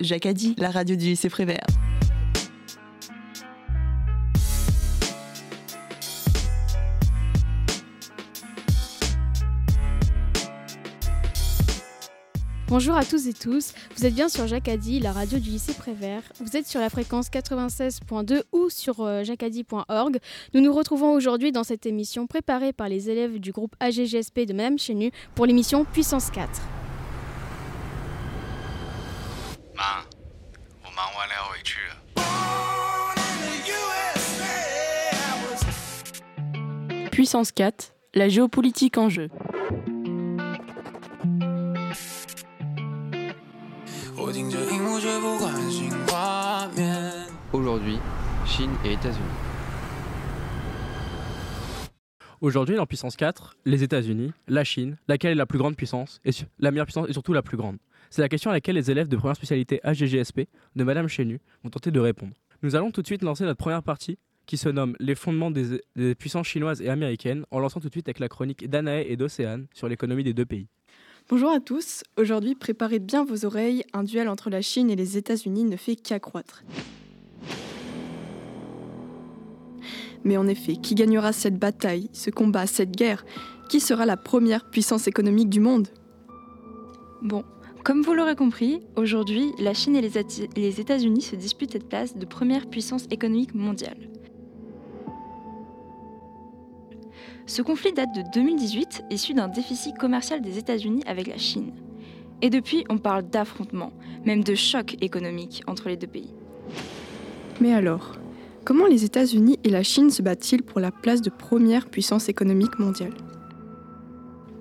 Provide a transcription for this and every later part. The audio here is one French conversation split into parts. Jacadi, la radio du lycée Prévert. Bonjour à tous et tous, vous êtes bien sur Jacadi, la radio du lycée Prévert. Vous êtes sur la fréquence 96.2 ou sur jacadi.org. Nous nous retrouvons aujourd'hui dans cette émission préparée par les élèves du groupe AGGSP de Madame Chenu pour l'émission Puissance 4. Puissance 4, la géopolitique en jeu. Aujourd'hui, Chine et États-Unis. Aujourd'hui, dans Puissance 4, les États-Unis, la Chine, laquelle est la plus grande puissance, et la meilleure puissance et surtout la plus grande. C'est la question à laquelle les élèves de première spécialité AGGSP de Madame Chenu vont tenter de répondre. Nous allons tout de suite lancer notre première partie qui se nomme Les fondements des puissances chinoises et américaines, en lançant tout de suite avec la chronique d'Anaé et d'Océane sur l'économie des deux pays. Bonjour à tous, aujourd'hui préparez bien vos oreilles, un duel entre la Chine et les États-Unis ne fait qu'accroître. Mais en effet, qui gagnera cette bataille, ce combat, cette guerre ? Qui sera la première puissance économique du monde ? Bon, comme vous l'aurez compris, aujourd'hui, la Chine et les États-Unis se disputent cette place de première puissance économique mondiale. Ce conflit date de 2018, issu d'un déficit commercial des États-Unis avec la Chine. Et depuis, on parle d'affrontement, même de choc économique entre les deux pays. Mais alors, comment les États-Unis et la Chine se battent-ils pour la place de première puissance économique mondiale ?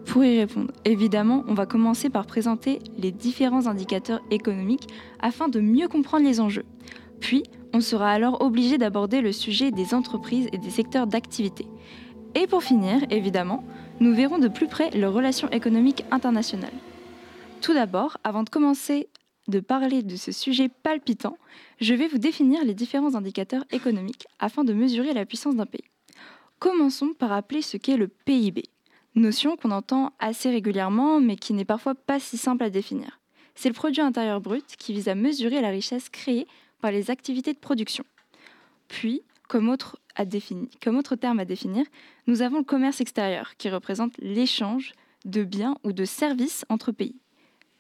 Pour y répondre, évidemment, on va commencer par présenter les différents indicateurs économiques afin de mieux comprendre les enjeux. Puis, on sera alors obligé d'aborder le sujet des entreprises et des secteurs d'activité. Et pour finir, évidemment, nous verrons de plus près leurs relations économiques internationales. Tout d'abord, avant de commencer de parler de ce sujet palpitant, je vais vous définir les différents indicateurs économiques afin de mesurer la puissance d'un pays. Commençons par rappeler ce qu'est le PIB, notion qu'on entend assez régulièrement mais qui n'est parfois pas si simple à définir. C'est le produit intérieur brut qui vise à mesurer la richesse créée par les activités de production. Puis, comme autre terme à définir, nous avons le commerce extérieur, qui représente l'échange de biens ou de services entre pays.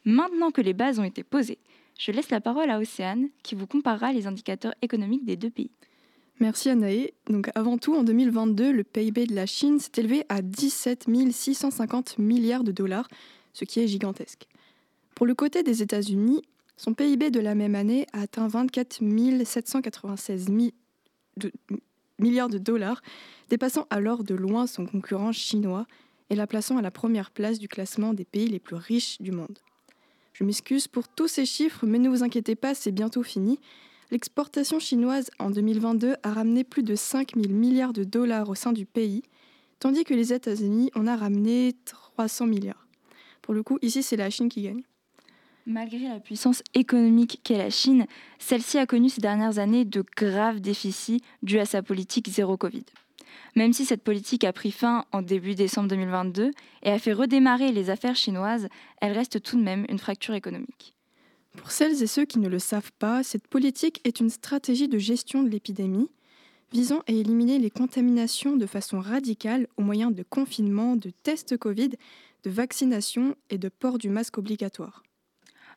Maintenant que les bases ont été posées, je laisse la parole à Océane, qui vous comparera les indicateurs économiques des deux pays. Merci Anaé. Donc avant tout, en 2022, le PIB de la Chine s'est élevé à 17 650 milliards de dollars, ce qui est gigantesque. Pour le côté des États-Unis, son PIB de la même année a atteint 24 796 milliards de dollars, dépassant alors de loin son concurrent chinois et la plaçant à la première place du classement des pays les plus riches du monde. Je m'excuse pour tous ces chiffres, mais ne vous inquiétez pas, c'est bientôt fini. L'exportation chinoise en 2022 a ramené plus de 5 000 milliards de dollars au sein du pays, tandis que les États-Unis en a ramené 300 milliards. Pour le coup, ici, c'est la Chine qui gagne. Malgré la puissance économique qu'est la Chine, celle-ci a connu ces dernières années de graves déficits dus à sa politique zéro Covid. Même si cette politique a pris fin en début décembre 2022 et a fait redémarrer les affaires chinoises, elle reste tout de même une fracture économique. Pour celles et ceux qui ne le savent pas, cette politique est une stratégie de gestion de l'épidémie visant à éliminer les contaminations de façon radicale au moyen de confinements, de tests Covid, de vaccinations et de port du masque obligatoire.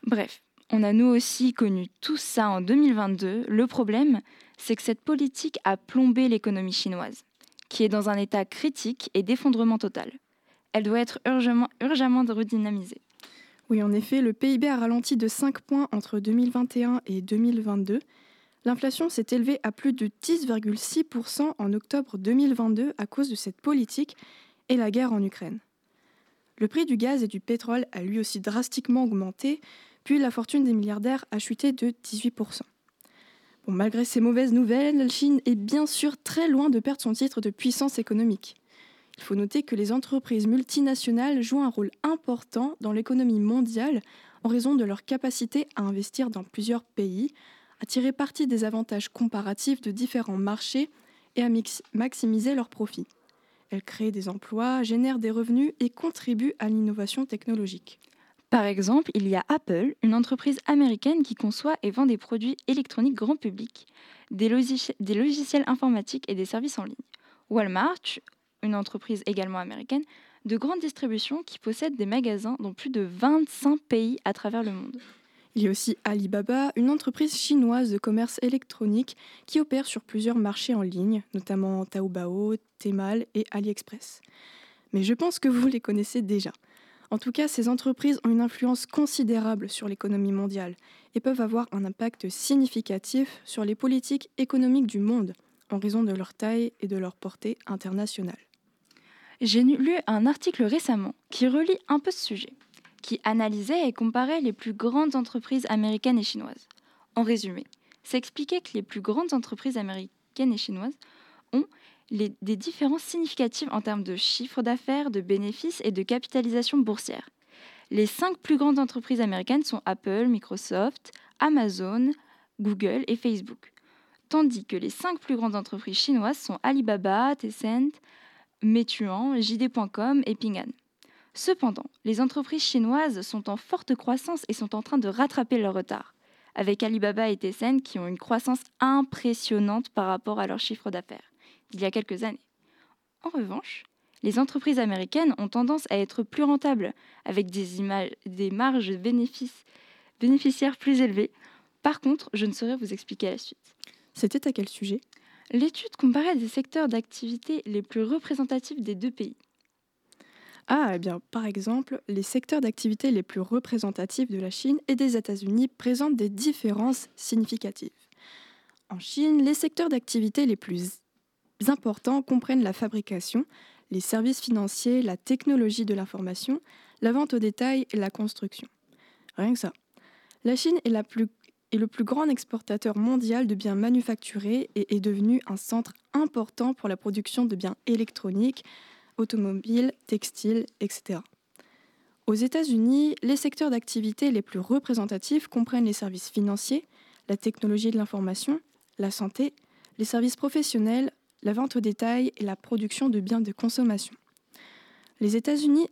Bref, on a nous aussi connu tout ça en 2022. Le problème, c'est que cette politique a plombé l'économie chinoise, qui est dans un état critique et d'effondrement total. Elle doit être urgemment redynamisée. Oui, en effet, le PIB a ralenti de 5 points entre 2021 et 2022. L'inflation s'est élevée à plus de 10,6% en octobre 2022 à cause de cette politique et la guerre en Ukraine. Le prix du gaz et du pétrole a lui aussi drastiquement augmenté, puis la fortune des milliardaires a chuté de 18%. Bon, malgré ces mauvaises nouvelles, la Chine est bien sûr très loin de perdre son titre de puissance économique. Il faut noter que les entreprises multinationales jouent un rôle important dans l'économie mondiale en raison de leur capacité à investir dans plusieurs pays, à tirer parti des avantages comparatifs de différents marchés et à maximiser leurs profits. Elles créent des emplois, génèrent des revenus et contribuent à l'innovation technologique. Par exemple, il y a Apple, une entreprise américaine qui conçoit et vend des produits électroniques grand public, des logiciels informatiques et des services en ligne. Walmart, une entreprise également américaine, de grande distribution qui possède des magasins dans plus de 25 pays à travers le monde. Il y a aussi Alibaba, une entreprise chinoise de commerce électronique qui opère sur plusieurs marchés en ligne, notamment Taobao, Tmall et AliExpress. Mais je pense que vous les connaissez déjà. En tout cas, ces entreprises ont une influence considérable sur l'économie mondiale et peuvent avoir un impact significatif sur les politiques économiques du monde en raison de leur taille et de leur portée internationale. J'ai lu un article récemment qui relie un peu ce sujet, qui analysait et comparait les plus grandes entreprises américaines et chinoises. En résumé, ça expliquait que les plus grandes entreprises américaines et chinoises ont des différences significatives en termes de chiffre d'affaires, de bénéfices et de capitalisation boursière. Les 5 plus grandes entreprises américaines sont Apple, Microsoft, Amazon, Google et Facebook. Tandis que les 5 plus grandes entreprises chinoises sont Alibaba, Tencent, Meituan, JD.com et Ping'an. Cependant, les entreprises chinoises sont en forte croissance et sont en train de rattraper leur retard, avec Alibaba et Tencent qui ont une croissance impressionnante par rapport à leur chiffre d'affaires d'il y a quelques années. En revanche, les entreprises américaines ont tendance à être plus rentables, avec des marges bénéficiaires plus élevées. Par contre, je ne saurais vous expliquer la suite. C'était à quel sujet ? L'étude comparait des secteurs d'activité les plus représentatifs des deux pays. Ah, eh bien, par exemple, les secteurs d'activité les plus représentatifs de la Chine et des États-Unis présentent des différences significatives. En Chine, les secteurs d'activité les plus importants comprennent la fabrication, les services financiers, la technologie de l'information, la vente au détail et la construction. Rien que ça. La Chine est le plus grand exportateur mondial de biens manufacturés et est devenu un centre important pour la production de biens électroniques, automobiles, textiles, etc. Aux États-Unis, les secteurs d'activité les plus représentatifs comprennent les services financiers, la technologie de l'information, la santé, les services professionnels, la vente au détail et la production de biens de consommation. Les États-Unis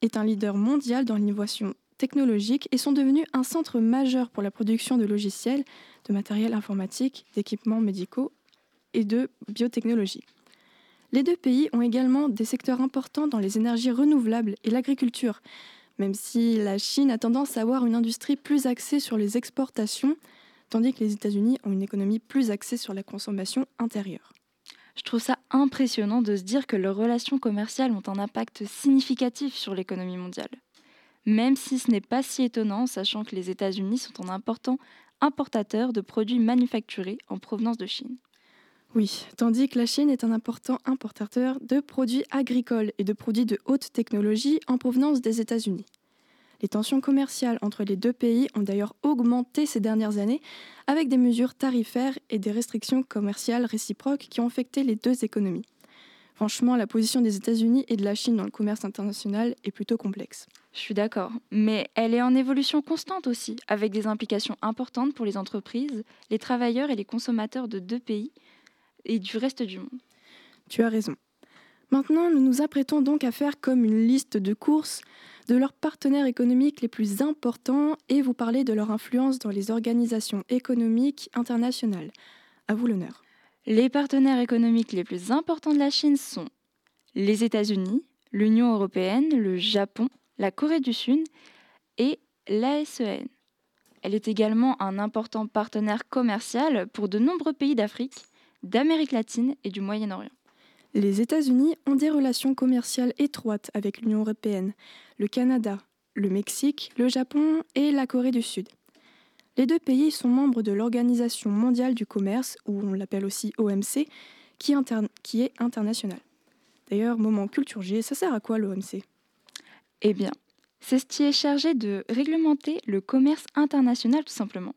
est un leader mondial dans l'innovation technologique et sont devenus un centre majeur pour la production de logiciels, de matériel informatique, d'équipements médicaux et de biotechnologie. Les deux pays ont également des secteurs importants dans les énergies renouvelables et l'agriculture, même si la Chine a tendance à avoir une industrie plus axée sur les exportations, tandis que les États-Unis ont une économie plus axée sur la consommation intérieure. Je trouve ça impressionnant de se dire que leurs relations commerciales ont un impact significatif sur l'économie mondiale. Même si ce n'est pas si étonnant, sachant que les États-Unis sont un important importateur de produits manufacturés en provenance de Chine. Oui, tandis que la Chine est un important importateur de produits agricoles et de produits de haute technologie en provenance des États-Unis. Les tensions commerciales entre les deux pays ont d'ailleurs augmenté ces dernières années avec des mesures tarifaires et des restrictions commerciales réciproques qui ont affecté les deux économies. Franchement, la position des États-Unis et de la Chine dans le commerce international est plutôt complexe. Je suis d'accord, mais elle est en évolution constante aussi, avec des implications importantes pour les entreprises, les travailleurs et les consommateurs de deux pays et du reste du monde. Tu as raison. Maintenant, nous nous apprêtons donc à faire comme une liste de courses de leurs partenaires économiques les plus importants et vous parler de leur influence dans les organisations économiques internationales. À vous l'honneur. Les partenaires économiques les plus importants de la Chine sont les États-Unis, l'Union européenne, le Japon, la Corée du Sud et l'ASEAN. Elle est également un important partenaire commercial pour de nombreux pays d'Afrique, d'Amérique latine et du Moyen-Orient. Les États-Unis ont des relations commerciales étroites avec l'Union européenne, le Canada, le Mexique, le Japon et la Corée du Sud. Les deux pays sont membres de l'Organisation mondiale du commerce, ou on l'appelle aussi OMC, qui est internationale. D'ailleurs, moment culture G, ça sert à quoi l'OMC ? Eh bien, c'est ce qui est chargé de réglementer le commerce international tout simplement.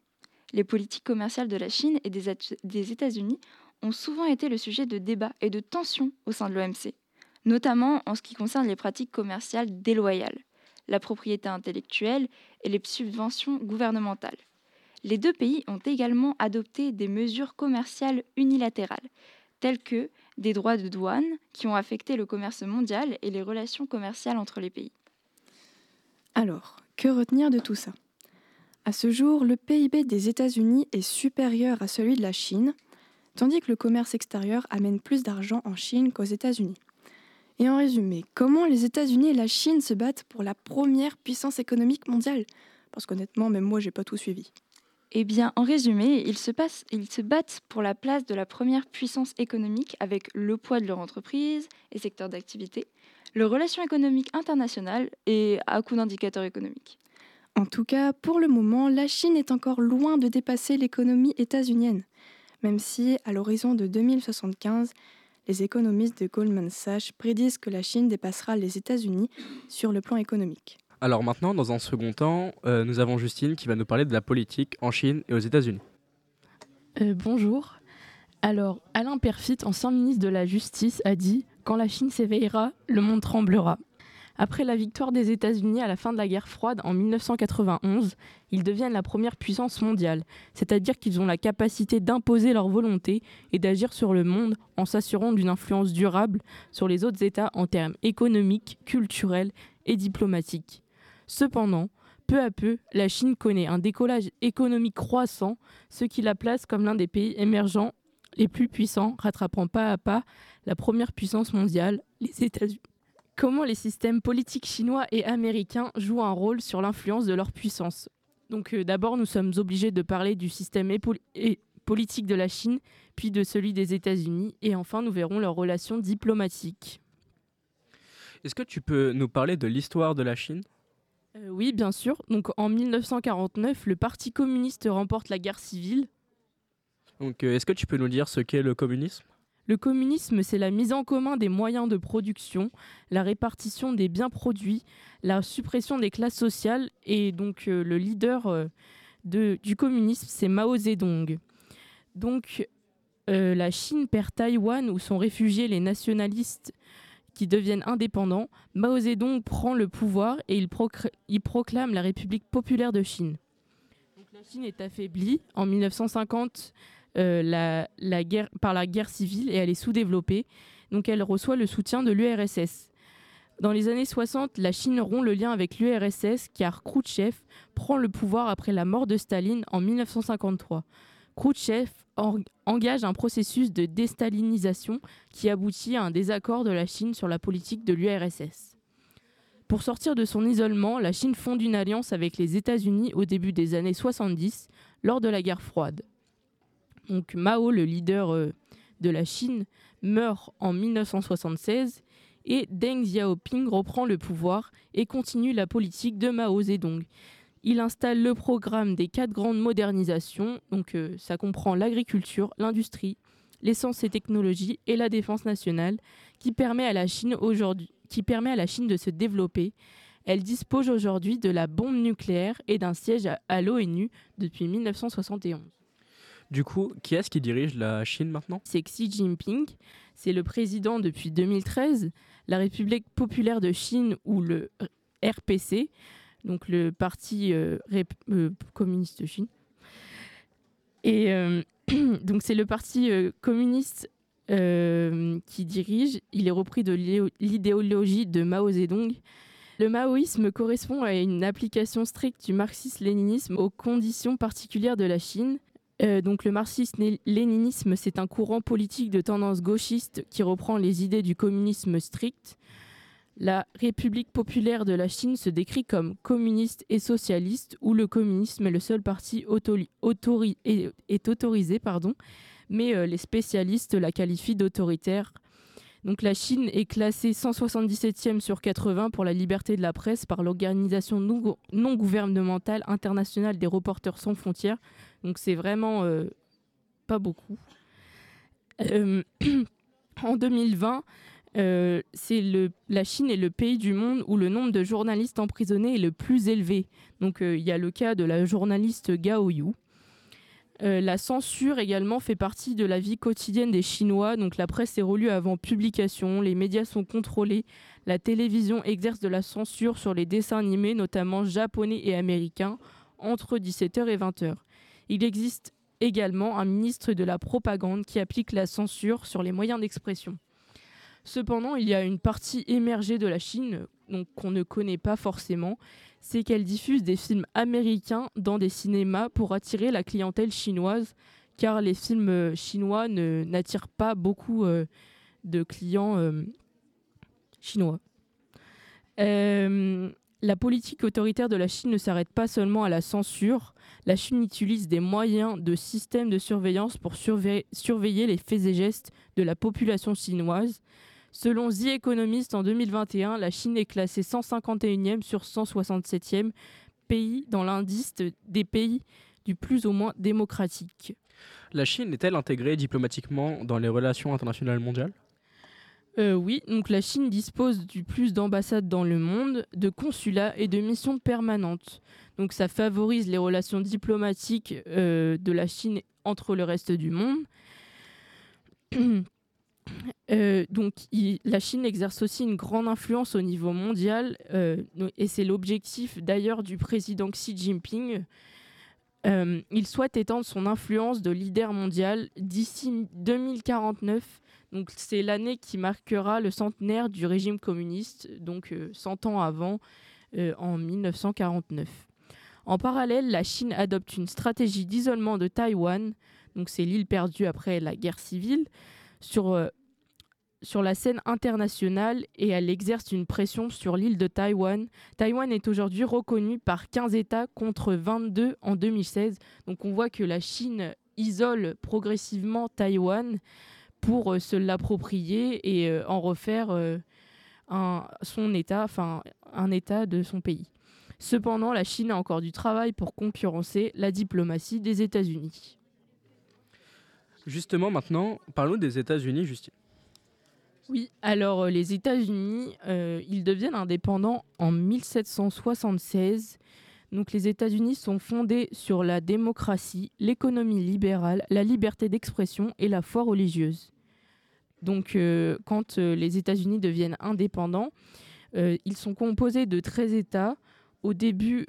Les politiques commerciales de la Chine et des États-Unis ont souvent été le sujet de débats et de tensions au sein de l'OMC, notamment en ce qui concerne les pratiques commerciales déloyales, la propriété intellectuelle et les subventions gouvernementales. Les deux pays ont également adopté des mesures commerciales unilatérales, telles que des droits de douane qui ont affecté le commerce mondial et les relations commerciales entre les pays. Alors, Que retenir de tout ça ? À ce jour, le PIB des États-Unis est supérieur à celui de la Chine, tandis que le commerce extérieur amène plus d'argent en Chine qu'aux États-Unis. Et en résumé, comment les États-Unis et la Chine se battent pour la première puissance économique mondiale ? Parce qu'honnêtement, même moi, j'ai pas tout suivi. Eh bien, en résumé, ils se battent pour la place de la première puissance économique avec le poids de leur entreprise et secteur d'activité, les relations économiques internationales et à coup d'indicateurs économiques. En tout cas, pour le moment, la Chine est encore loin de dépasser l'économie états-unienne, même si, à l'horizon de 2075, les économistes de Goldman Sachs prédisent que la Chine dépassera les États-Unis sur le plan économique. Alors maintenant, dans un second temps, nous avons Justine qui va nous parler de la politique en Chine et aux États-Unis. Bonjour. Alors, Alain Perfit, ancien ministre de la Justice, a dit « Quand la Chine s'éveillera, le monde tremblera ». Après la victoire des États-Unis à la fin de la guerre froide en 1991, ils deviennent la première puissance mondiale, c'est-à-dire qu'ils ont la capacité d'imposer leur volonté et d'agir sur le monde en s'assurant d'une influence durable sur les autres États en termes économiques, culturels et diplomatiques. Cependant, peu à peu, la Chine connaît un décollage économique croissant, ce qui la place comme l'un des pays émergents les plus puissants, rattrapant pas à pas la première puissance mondiale, les États-Unis. Comment les systèmes politiques chinois et américains jouent un rôle sur l'influence de leur puissance ? Donc d'abord, nous sommes obligés de parler du système politique de la Chine, puis de celui des États-Unis, et enfin, nous verrons leurs relations diplomatiques. Est-ce que tu peux nous parler de l'histoire de la Chine ? Oui, bien sûr. Donc, en 1949, le Parti communiste remporte la guerre civile. Donc, est-ce que tu peux nous dire ce qu'est le communisme ? Le communisme, c'est la mise en commun des moyens de production, la répartition des biens produits, la suppression des classes sociales. Et donc, le leader du communisme, c'est Mao Zedong. Donc, la Chine perd Taïwan, où sont réfugiés les nationalistes qui deviennent indépendants. Mao Zedong prend le pouvoir et il proclame la République populaire de Chine. Donc la Chine est affaiblie en 1950 par la guerre civile et elle est sous-développée. Donc elle reçoit le soutien de l'URSS. Dans les années 60, la Chine rompt le lien avec l'URSS car Khrouchtchev prend le pouvoir après la mort de Staline en 1953. Khrouchtchev engage un processus de déstalinisation qui aboutit à un désaccord de la Chine sur la politique de l'URSS. Pour sortir de son isolement, la Chine fonde une alliance avec les États-Unis au début des années 70, lors de la guerre froide. Donc Mao, le leader de la Chine, meurt en 1976 et Deng Xiaoping reprend le pouvoir et continue la politique de Mao Zedong. Il installe le programme des 4 grandes modernisations, donc ça comprend l'agriculture, l'industrie, les sciences et technologies et la défense nationale, qui permet à la Chine de se développer. Elle dispose aujourd'hui de la bombe nucléaire et d'un siège à l'ONU depuis 1971. Du coup, qui est-ce qui dirige la Chine maintenant ? C'est Xi Jinping, c'est le président depuis 2013, la République populaire de Chine ou le RPC, donc le parti communiste de Chine. Et donc c'est le parti communiste qui dirige. Il est repris de l'idéologie de Mao Zedong. Le maoïsme correspond à une application stricte du marxisme-léninisme aux conditions particulières de la Chine. Donc le marxisme-léninisme, c'est un courant politique de tendance gauchiste qui reprend les idées du communisme strict. La République populaire de la Chine se décrit comme communiste et socialiste, où le communisme est le seul parti autorisé, mais les spécialistes la qualifient d'autoritaire. Donc la Chine est classée 177e sur 80 pour la liberté de la presse par l'organisation non gouvernementale internationale des Reporters sans frontières. Donc c'est vraiment pas beaucoup. En 2020... la Chine est le pays du monde où le nombre de journalistes emprisonnés est le plus élevé. Donc il y a le cas de la journaliste Gao Yu. La censure également fait partie de la vie quotidienne des Chinois. Donc la presse est relue avant publication, les médias sont contrôlés, la télévision exerce de la censure sur les dessins animés, notamment japonais et américains, entre 17h et 20h. Il existe également un ministre de la propagande qui applique la censure sur les moyens d'expression. Cependant, il y a une partie émergée de la Chine, donc qu'on ne connaît pas forcément, c'est qu'elle diffuse des films américains dans des cinémas pour attirer la clientèle chinoise, car les films chinois n'attirent pas beaucoup de clients chinois. La politique autoritaire de la Chine ne s'arrête pas seulement à la censure. La Chine utilise des moyens de systèmes de surveillance pour surveiller les faits et gestes de la population chinoise. Selon The Economist, en 2021, la Chine est classée 151e sur 167e pays dans l'indice des pays du plus ou moins démocratique. La Chine est-elle intégrée diplomatiquement dans les relations internationales mondiales ? Oui, donc la Chine dispose du plus d'ambassades dans le monde, de consulats et de missions permanentes. Donc ça favorise les relations diplomatiques de la Chine entre le reste du monde. La Chine exerce aussi une grande influence au niveau mondial, et c'est l'objectif d'ailleurs du président Xi Jinping. Il souhaite étendre son influence de leader mondial d'ici 2049. Donc, c'est l'année qui marquera le centenaire du régime communiste, donc 100 ans avant, en 1949. En parallèle, la Chine adopte une stratégie d'isolement de Taïwan, donc c'est l'île perdue après la guerre civile, sur la scène internationale, et elle exerce une pression sur l'île de Taïwan. Taïwan est aujourd'hui reconnue par 15 États contre 22 en 2016. Donc on voit que la Chine isole progressivement Taïwan pour se l'approprier et en refaire un État de son pays. Cependant, la Chine a encore du travail pour concurrencer la diplomatie des États-Unis. Justement, maintenant, parlons des États-Unis, Justine. Oui, alors les États-Unis, ils deviennent indépendants en 1776. Donc les États-Unis sont fondés sur la démocratie, l'économie libérale, la liberté d'expression et la foi religieuse. Donc quand les États-Unis deviennent indépendants, ils sont composés de 13 États. Au début,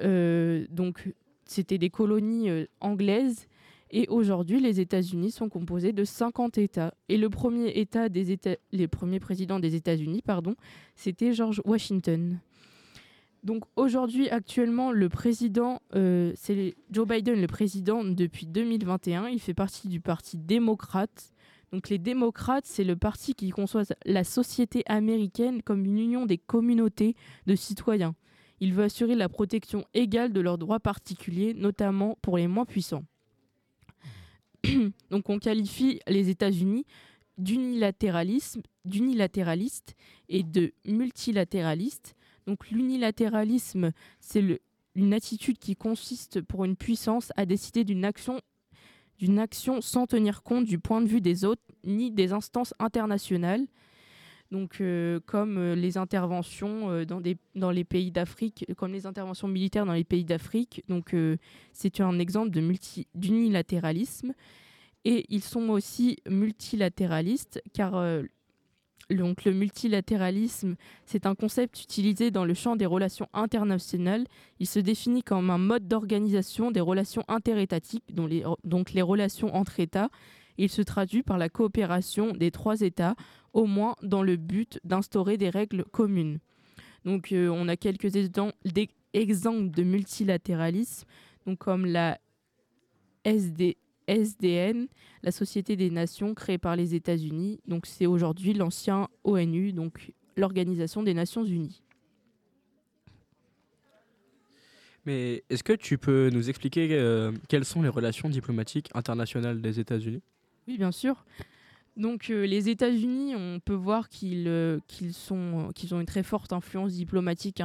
donc c'était des colonies anglaises. Et aujourd'hui, les États-Unis sont composés de 50 États. Et les premiers présidents des États-Unis, c'était George Washington. Donc aujourd'hui, actuellement, le président, c'est Joe Biden, le président depuis 2021. Il fait partie du parti démocrate. Donc les démocrates, c'est le parti qui conçoit la société américaine comme une union des communautés de citoyens. Il veut assurer la protection égale de leurs droits particuliers, notamment pour les moins puissants. Donc on qualifie les États-Unis d'unilatéralistes et de multilatéralistes. Donc l'unilatéralisme, c'est une attitude qui consiste pour une puissance à décider d'une action sans tenir compte du point de vue des autres ni des instances internationales. Donc comme les interventions dans les pays d'Afrique, comme les interventions militaires dans les pays d'Afrique. Donc c'est un exemple de d'unilatéralisme. Et ils sont aussi multilatéralistes, car donc le multilatéralisme, c'est un concept utilisé dans le champ des relations internationales. Il se définit comme un mode d'organisation des relations interétatiques, donc les relations entre États. Il se traduit par la coopération des trois États, au moins dans le but d'instaurer des règles communes. Donc on a quelques exemples de multilatéralisme, donc comme la SDN, la Société des Nations créée par les États-Unis. Donc c'est aujourd'hui l'ancien ONU, donc l'Organisation des Nations Unies. Mais est-ce que tu peux nous expliquer quelles sont les relations diplomatiques internationales des États-Unis ? Oui, bien sûr. Donc les États-Unis, on peut voir qu'ils ont une très forte influence diplomatique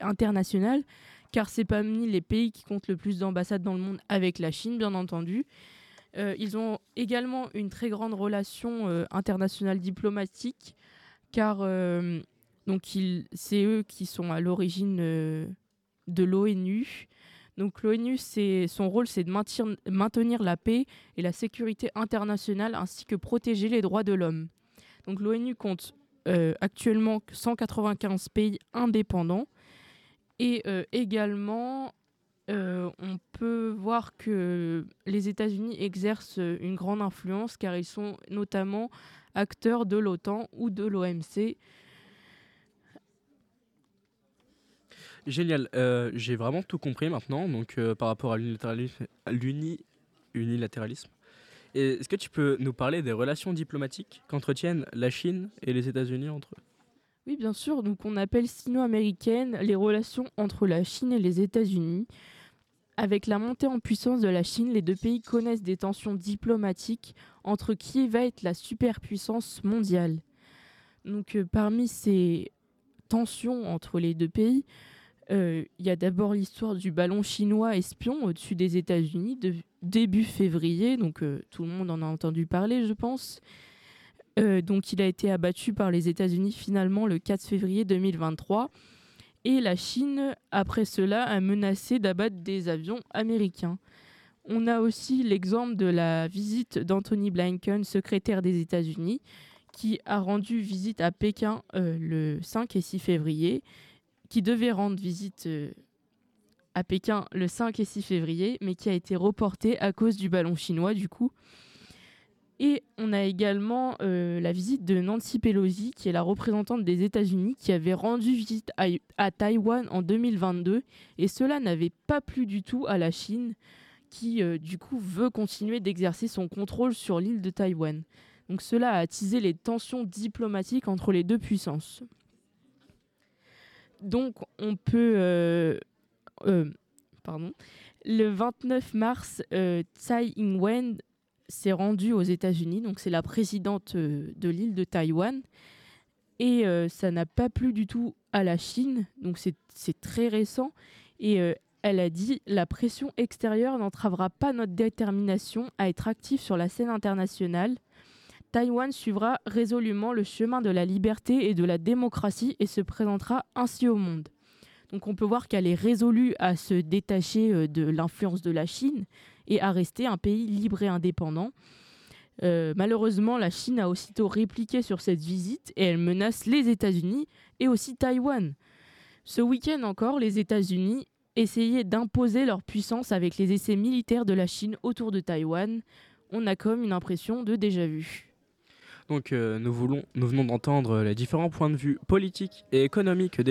internationale, car c'est parmi les pays qui comptent le plus d'ambassades dans le monde avec la Chine, bien entendu. Ils ont également une très grande relation internationale diplomatique, car c'est eux qui sont à l'origine de l'ONU. Donc l'ONU, son rôle, c'est de maintenir la paix et la sécurité internationale, ainsi que protéger les droits de l'homme. Donc l'ONU compte actuellement 195 pays indépendants. Et également, on peut voir que les États-Unis exercent une grande influence, car ils sont notamment acteurs de l'OTAN ou de l'OMC. Génial, j'ai vraiment tout compris maintenant, donc par rapport à l'unilatéralisme. Et est-ce que tu peux nous parler des relations diplomatiques qu'entretiennent la Chine et les États-Unis entre eux ? Oui, bien sûr. Donc, on appelle sino-américaines les relations entre la Chine et les États-Unis. Avec la montée en puissance de la Chine, les deux pays connaissent des tensions diplomatiques entre qui va être la superpuissance mondiale. Donc, parmi ces tensions entre les deux pays, il y a d'abord l'histoire du ballon chinois espion au-dessus des États-Unis de début février. Donc, tout le monde en a entendu parler, je pense. Donc, il a été abattu par les États-Unis finalement le 4 février 2023. Et la Chine, après cela, a menacé d'abattre des avions américains. On a aussi l'exemple de la visite d'Anthony Blinken, secrétaire des États-Unis, qui a rendu visite à Pékin le 5 et 6 février, qui devait rendre visite à Pékin le 5 et 6 février, mais qui a été reporté à cause du ballon chinois, du coup. Et on a également la visite de Nancy Pelosi, qui est la représentante des États-Unis, qui avait rendu visite à Taïwan en 2022. Et cela n'avait pas plu du tout à la Chine, qui du coup veut continuer d'exercer son contrôle sur l'île de Taïwan. Donc cela a attisé les tensions diplomatiques entre les deux puissances. Donc on peut... Le 29 mars, Tsai Ing-wen s'est rendue aux États-Unis, donc c'est la présidente de l'île de Taïwan, et ça n'a pas plu du tout à la Chine, donc c'est très récent, et elle a dit « La pression extérieure n'entravera pas notre détermination à être active sur la scène internationale. Taïwan suivra résolument le chemin de la liberté et de la démocratie et se présentera ainsi au monde. » Donc on peut voir qu'elle est résolue à se détacher de l'influence de la Chine et à rester un pays libre et indépendant. Malheureusement, la Chine a aussitôt répliqué sur cette visite et elle menace les États-Unis et aussi Taïwan. Ce week-end encore, les États-Unis essayaient d'imposer leur puissance avec les essais militaires de la Chine autour de Taïwan. On a comme une impression de déjà-vu. Donc nous venons d'entendre les différents points de vue politiques et économiques que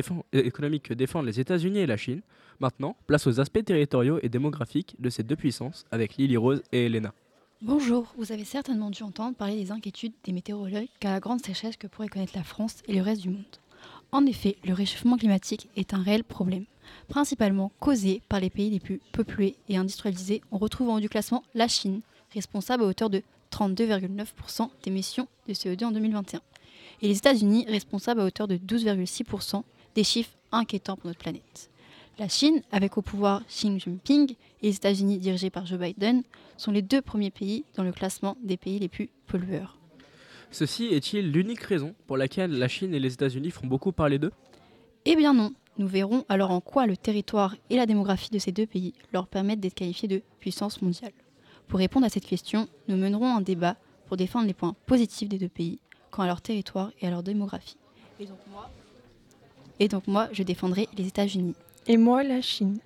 défendent les États-Unis et la Chine. Maintenant, place aux aspects territoriaux et démographiques de ces deux puissances avec Lily Rose et Elena. Bonjour, vous avez certainement dû entendre parler des inquiétudes des météorologues quant à la grande sécheresse que pourrait connaître la France et le reste du monde. En effet, le réchauffement climatique est un réel problème, principalement causé par les pays les plus peuplés et industrialisés. On retrouve en haut du classement la Chine, responsable à hauteur de 32,9% d'émissions de CO2 en 2021, et les États-Unis responsables à hauteur de 12,6%, des chiffres inquiétants pour notre planète. La Chine, avec au pouvoir Xi Jinping, et les États-Unis dirigés par Joe Biden, sont les deux premiers pays dans le classement des pays les plus pollueurs. Ceci est-il l'unique raison pour laquelle la Chine et les États-Unis font beaucoup parler d'eux ? Eh bien non, nous verrons alors en quoi le territoire et la démographie de ces deux pays leur permettent d'être qualifiés de puissance mondiale. Pour répondre à cette question, nous mènerons un débat pour défendre les points positifs des deux pays quant à leur territoire et à leur démographie. Et donc moi, je défendrai les États-Unis. Et moi, la Chine.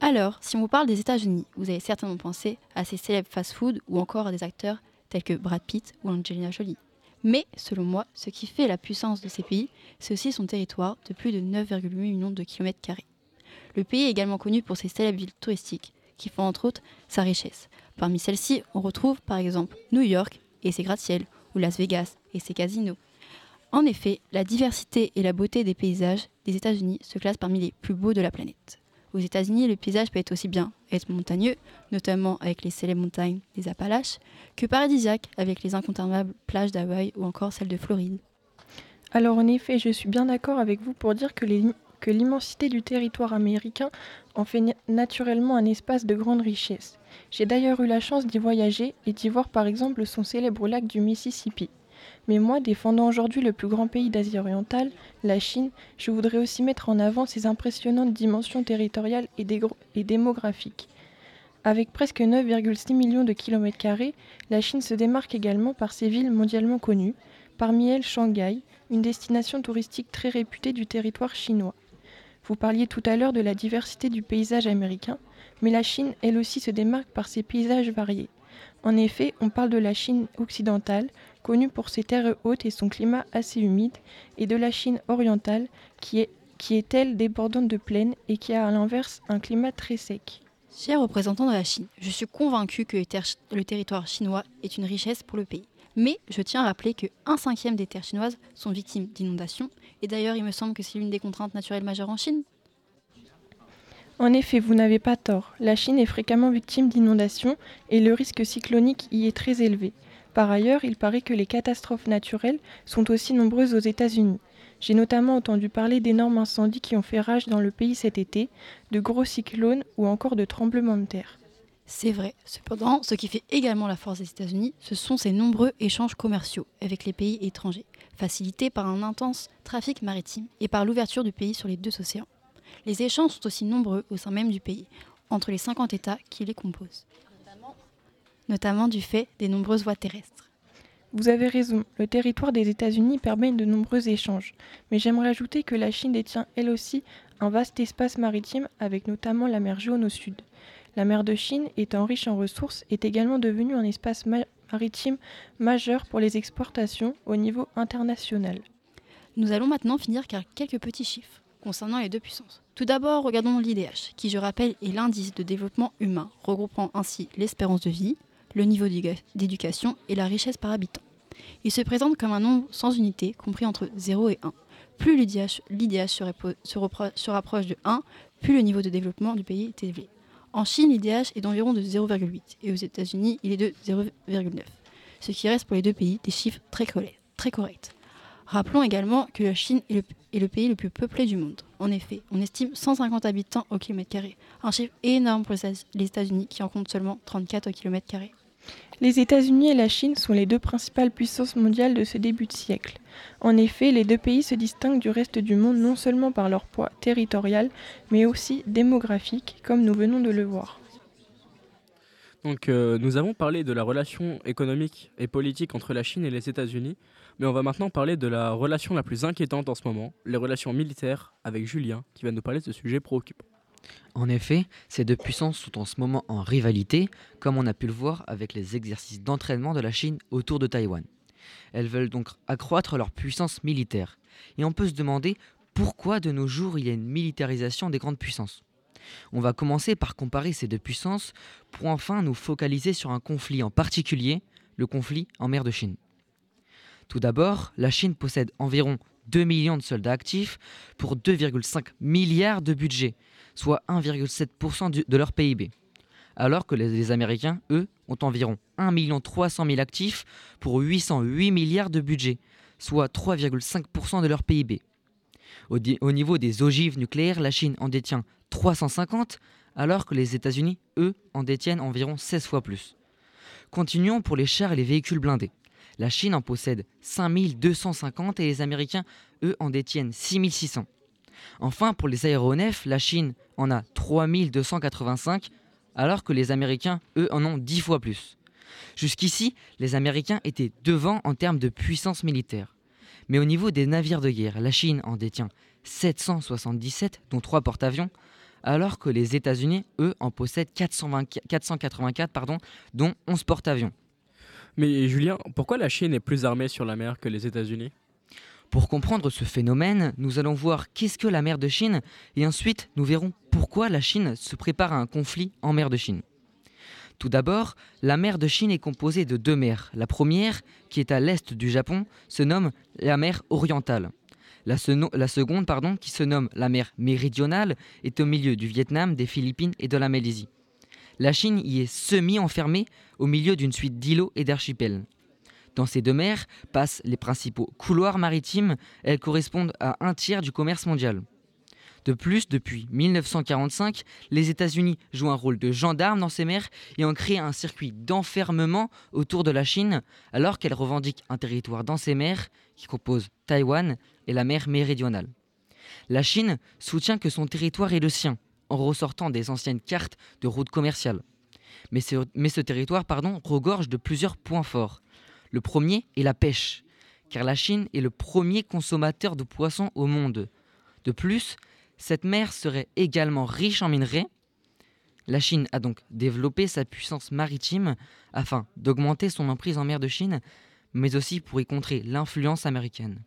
Alors, si on vous parle des États-Unis, vous avez certainement pensé à ces célèbres fast-food ou encore à des acteurs tels que Brad Pitt ou Angelina Jolie. Mais, selon moi, ce qui fait la puissance de ces pays, c'est aussi son territoire de plus de 9,8 millions de kilomètres carrés. Le pays est également connu pour ses célèbres villes touristiques, qui font entre autres sa richesse. Parmi celles-ci, on retrouve par exemple New York et ses gratte-ciels, ou Las Vegas et ses casinos. En effet, la diversité et la beauté des paysages des États-Unis se classent parmi les plus beaux de la planète. Aux États-Unis, le paysage peut être aussi bien être montagneux, notamment avec les célèbres montagnes des Appalaches, que paradisiaque avec les incontournables plages d'Hawaï ou encore celles de Floride. Alors en effet, je suis bien d'accord avec vous pour dire que l'immensité du territoire américain en fait naturellement un espace de grande richesse. J'ai d'ailleurs eu la chance d'y voyager et d'y voir par exemple son célèbre lac du Mississippi. Mais moi, défendant aujourd'hui le plus grand pays d'Asie orientale, la Chine, je voudrais aussi mettre en avant ses impressionnantes dimensions territoriales et démographiques. Avec presque 9,6 millions de kilomètres carrés, la Chine se démarque également par ses villes mondialement connues, parmi elles Shanghai, une destination touristique très réputée du territoire chinois. Vous parliez tout à l'heure de la diversité du paysage américain, mais la Chine, elle aussi, se démarque par ses paysages variés. En effet, on parle de la Chine occidentale, connue pour ses terres hautes et son climat assez humide, et de la Chine orientale, qui est, qui est, elle, débordante de plaines et qui a à l'inverse un climat très sec. Chers représentants de la Chine, je suis convaincue que le territoire chinois est une richesse pour le pays. Mais je tiens à rappeler que 1/5 des terres chinoises sont victimes d'inondations. Et d'ailleurs, il me semble que c'est l'une des contraintes naturelles majeures en Chine. En effet, vous n'avez pas tort. La Chine est fréquemment victime d'inondations et le risque cyclonique y est très élevé. Par ailleurs, il paraît que les catastrophes naturelles sont aussi nombreuses aux États-Unis. J'ai notamment entendu parler d'énormes incendies qui ont fait rage dans le pays cet été, de gros cyclones ou encore de tremblements de terre. C'est vrai. Cependant, ce qui fait également la force des États-Unis, ce sont ces nombreux échanges commerciaux avec les pays étrangers, facilités par un intense trafic maritime et par l'ouverture du pays sur les deux océans. Les échanges sont aussi nombreux au sein même du pays, entre les 50 États qui les composent, notamment du fait des nombreuses voies terrestres. Vous avez raison, le territoire des États-Unis permet de nombreux échanges, mais j'aimerais ajouter que la Chine détient elle aussi un vaste espace maritime avec notamment la mer Jaune au sud. La mer de Chine, étant riche en ressources, est également devenue un espace maritime majeur pour les exportations au niveau international. Nous allons maintenant finir par quelques petits chiffres concernant les deux puissances. Tout d'abord, regardons l'IDH, qui, je rappelle, est l'indice de développement humain, regroupant ainsi l'espérance de vie, le niveau d'éducation et la richesse par habitant. Il se présente comme un nombre sans unité, compris entre 0 et 1. Plus l'IDH se rapproche de 1, plus le niveau de développement du pays est élevé. En Chine, l'IDH est d'environ de 0,8 et aux États-Unis, il est de 0,9, ce qui reste pour les deux pays des chiffres très corrects. Rappelons également que la Chine est le pays le plus peuplé du monde. En effet, on estime 150 habitants au kilomètre carré, un chiffre énorme pour les États-Unis qui en comptent seulement 34 au kilomètre carré. Les États-Unis et la Chine sont les deux principales puissances mondiales de ce début de siècle. En effet, les deux pays se distinguent du reste du monde non seulement par leur poids territorial, mais aussi démographique, comme nous venons de le voir. Donc, nous avons parlé de la relation économique et politique entre la Chine et les États-Unis, mais on va maintenant parler de la relation la plus inquiétante en ce moment, les relations militaires, avec Julien, qui va nous parler de ce sujet préoccupant. En effet, ces deux puissances sont en ce moment en rivalité, comme on a pu le voir avec les exercices d'entraînement de la Chine autour de Taïwan. Elles veulent donc accroître leur puissance militaire. Et on peut se demander pourquoi de nos jours il y a une militarisation des grandes puissances. On va commencer par comparer ces deux puissances pour enfin nous focaliser sur un conflit en particulier, le conflit en mer de Chine. Tout d'abord, la Chine possède environ 2 millions de soldats actifs pour 2,5 milliards de budget, soit 1,7% de leur PIB. Alors que les Américains, eux, ont environ 1,3 million actifs pour 808 milliards de budget, soit 3,5% de leur PIB. Au niveau des ogives nucléaires, la Chine en détient 350, alors que les États-Unis, eux, en détiennent environ 16 fois plus. Continuons pour les chars et les véhicules blindés. La Chine en possède 5250 et les Américains, eux, en détiennent 6600. Enfin, pour les aéronefs, la Chine en a 3285, alors que les Américains, eux, en ont 10 fois plus. Jusqu'ici, les Américains étaient devant en termes de puissance militaire. Mais au niveau des navires de guerre, la Chine en détient 777, dont 3 porte-avions, alors que les États-Unis, eux, en possèdent 484, dont 11 porte-avions. Mais Julien, pourquoi la Chine est plus armée sur la mer que les États-Unis ? Pour comprendre ce phénomène, nous allons voir qu'est-ce que la mer de Chine et ensuite nous verrons pourquoi la Chine se prépare à un conflit en mer de Chine. Tout d'abord, la mer de Chine est composée de deux mers. La première, qui est à l'est du Japon, se nomme la mer orientale. La seconde, qui se nomme la mer méridionale, est au milieu du Vietnam, des Philippines et de la Malaisie. La Chine y est semi-enfermée au milieu d'une suite d'îlots et d'archipels. Dans ces deux mers passent les principaux couloirs maritimes, elles correspondent à 1/3 du commerce mondial. De plus, depuis 1945, les États-Unis jouent un rôle de gendarme dans ces mers et ont créé un circuit d'enfermement autour de la Chine, alors qu'elle revendique un territoire dans ces mers qui compose Taïwan et la mer méridionale. La Chine soutient que son territoire est le sien, en ressortant des anciennes cartes de routes commerciales. Mais ce territoire, regorge de plusieurs points forts. Le premier est la pêche, car la Chine est le premier consommateur de poissons au monde. De plus, cette mer serait également riche en minerais. La Chine a donc développé sa puissance maritime afin d'augmenter son emprise en mer de Chine, mais aussi pour y contrer l'influence américaine.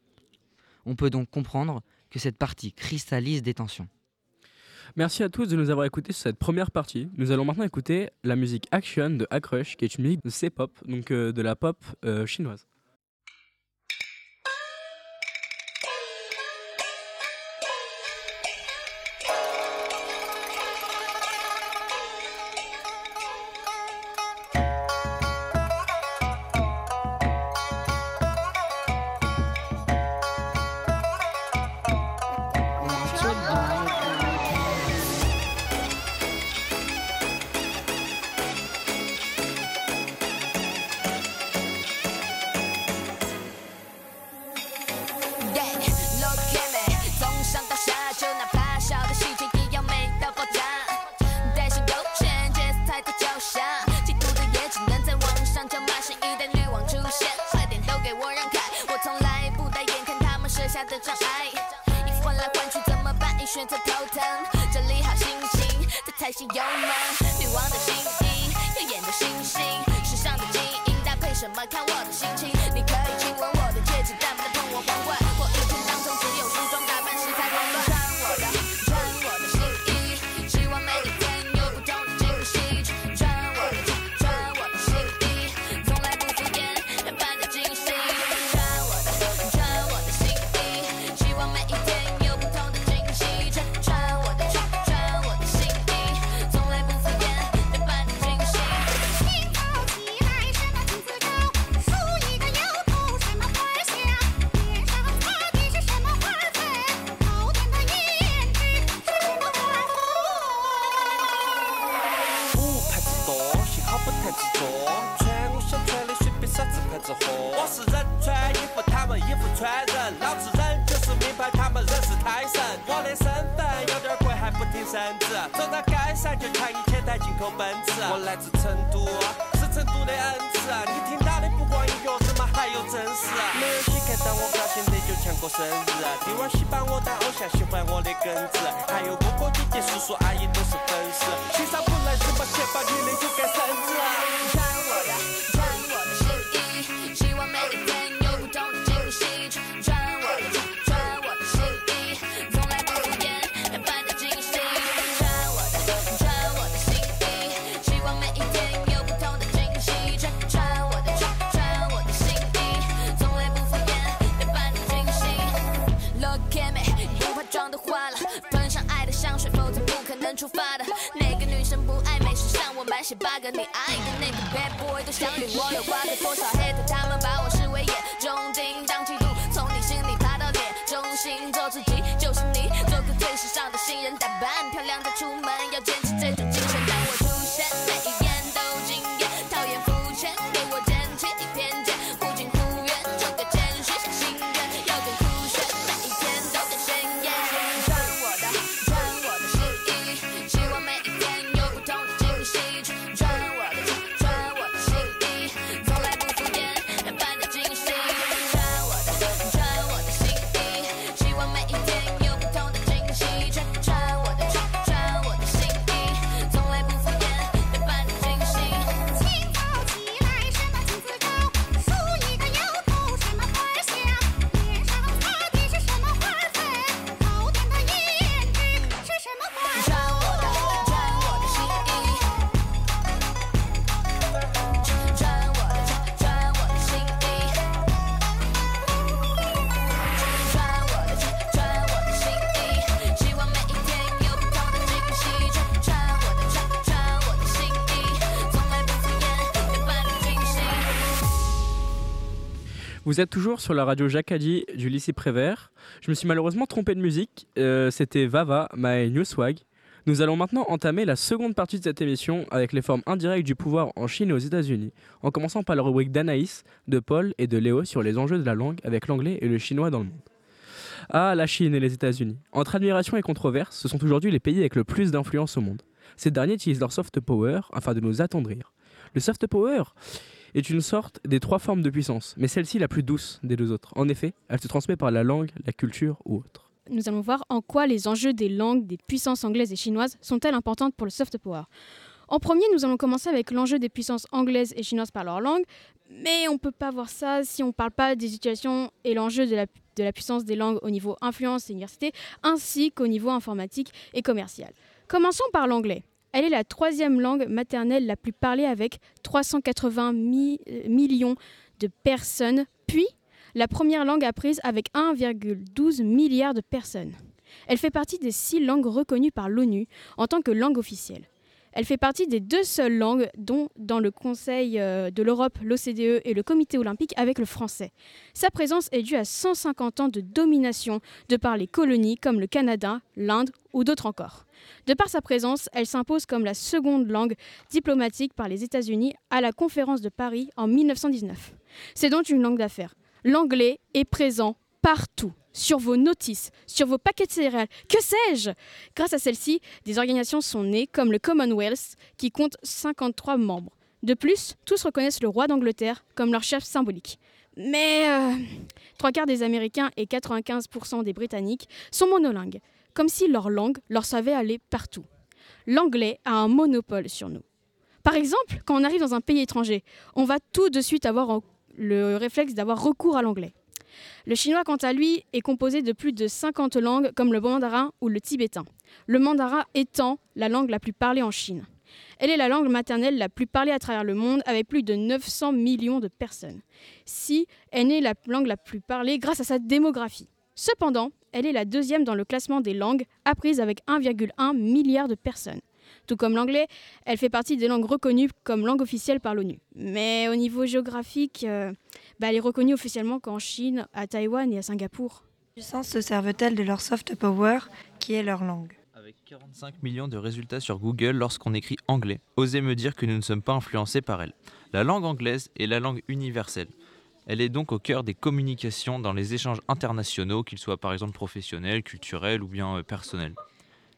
On peut donc comprendre que cette partie cristallise des tensions. Merci à tous de nous avoir écoutés sur cette première partie. Nous allons maintenant écouter la musique Action de Hackrush, qui est une musique de C-pop, donc de la pop chinoise. Vous êtes toujours sur la radio Jacadi du lycée Prévert. Je me suis malheureusement trompé de musique. C'était Vava, My New Swag. Nous allons maintenant entamer la seconde partie de cette émission avec les formes indirectes du pouvoir en Chine et aux États-Unis, en commençant par la rubrique d'Anaïs, de Paul et de Léo sur les enjeux de la langue avec l'anglais et le chinois dans le monde. Ah, la Chine et les États-Unis. Entre admiration et controverse, ce sont aujourd'hui les pays avec le plus d'influence au monde. Ces derniers utilisent leur soft power afin de nous attendrir. Le soft power est une sorte des trois formes de puissance, mais celle-ci la plus douce des deux autres. En effet, elle se transmet par la langue, la culture ou autre. Nous allons voir en quoi les enjeux des langues des puissances anglaises et chinoises sont-elles importantes pour le soft power. En premier, nous allons commencer avec l'enjeu des puissances anglaises et chinoises par leur langue, mais on ne peut pas voir ça si on ne parle pas des situations et l'enjeu de la de la puissance des langues au niveau influence et université, ainsi qu'au niveau informatique et commercial. Commençons par l'anglais. Elle est la troisième langue maternelle la plus parlée avec 380 millions de personnes, puis la première langue apprise avec 1,12 milliard de personnes. Elle fait partie des 6 langues reconnues par l'ONU en tant que langue officielle. Elle fait partie des 2 seules langues dont, dans le Conseil de l'Europe, l'OCDE et le Comité olympique, avec le français. Sa présence est due à 150 ans de domination de par les colonies comme le Canada, l'Inde ou d'autres encore. De par sa présence, elle s'impose comme la seconde langue diplomatique par les États-Unis à la conférence de Paris en 1919. C'est donc une langue d'affaires. L'anglais est présent partout, sur vos notices, sur vos paquets de céréales, que sais-je. Grâce à celle-ci, des organisations sont nées, comme le Commonwealth, qui compte 53 membres. De plus, tous reconnaissent le roi d'Angleterre comme leur chef symbolique. Mais 3 quarts des Américains et 95% des Britanniques sont monolingues, comme si leur langue leur savait aller partout. L'anglais a un monopole sur nous. Par exemple, quand on arrive dans un pays étranger, on va tout de suite avoir le réflexe d'avoir recours à l'anglais. Le chinois, quant à lui, est composé de plus de 50 langues comme le mandarin ou le tibétain. Le mandarin étant la langue la plus parlée en Chine. Elle est la langue maternelle la plus parlée à travers le monde avec plus de 900 millions de personnes. Si elle est la langue la plus parlée grâce à sa démographie. Cependant, elle est la deuxième dans le classement des langues apprises avec 1,1 milliard de personnes. Tout comme l'anglais, elle fait partie des langues reconnues comme langue officielle par l'ONU. Mais au niveau géographique, elle est reconnue officiellement qu'en Chine, à Taïwan et à Singapour. Les puissances se servent-elles de leur soft power, qui est leur langue ? Avec 45 millions de résultats sur Google lorsqu'on écrit anglais, osez me dire que nous ne sommes pas influencés par elle. La langue anglaise est la langue universelle. Elle est donc au cœur des communications dans les échanges internationaux, qu'ils soient par exemple professionnels, culturels ou bien personnels.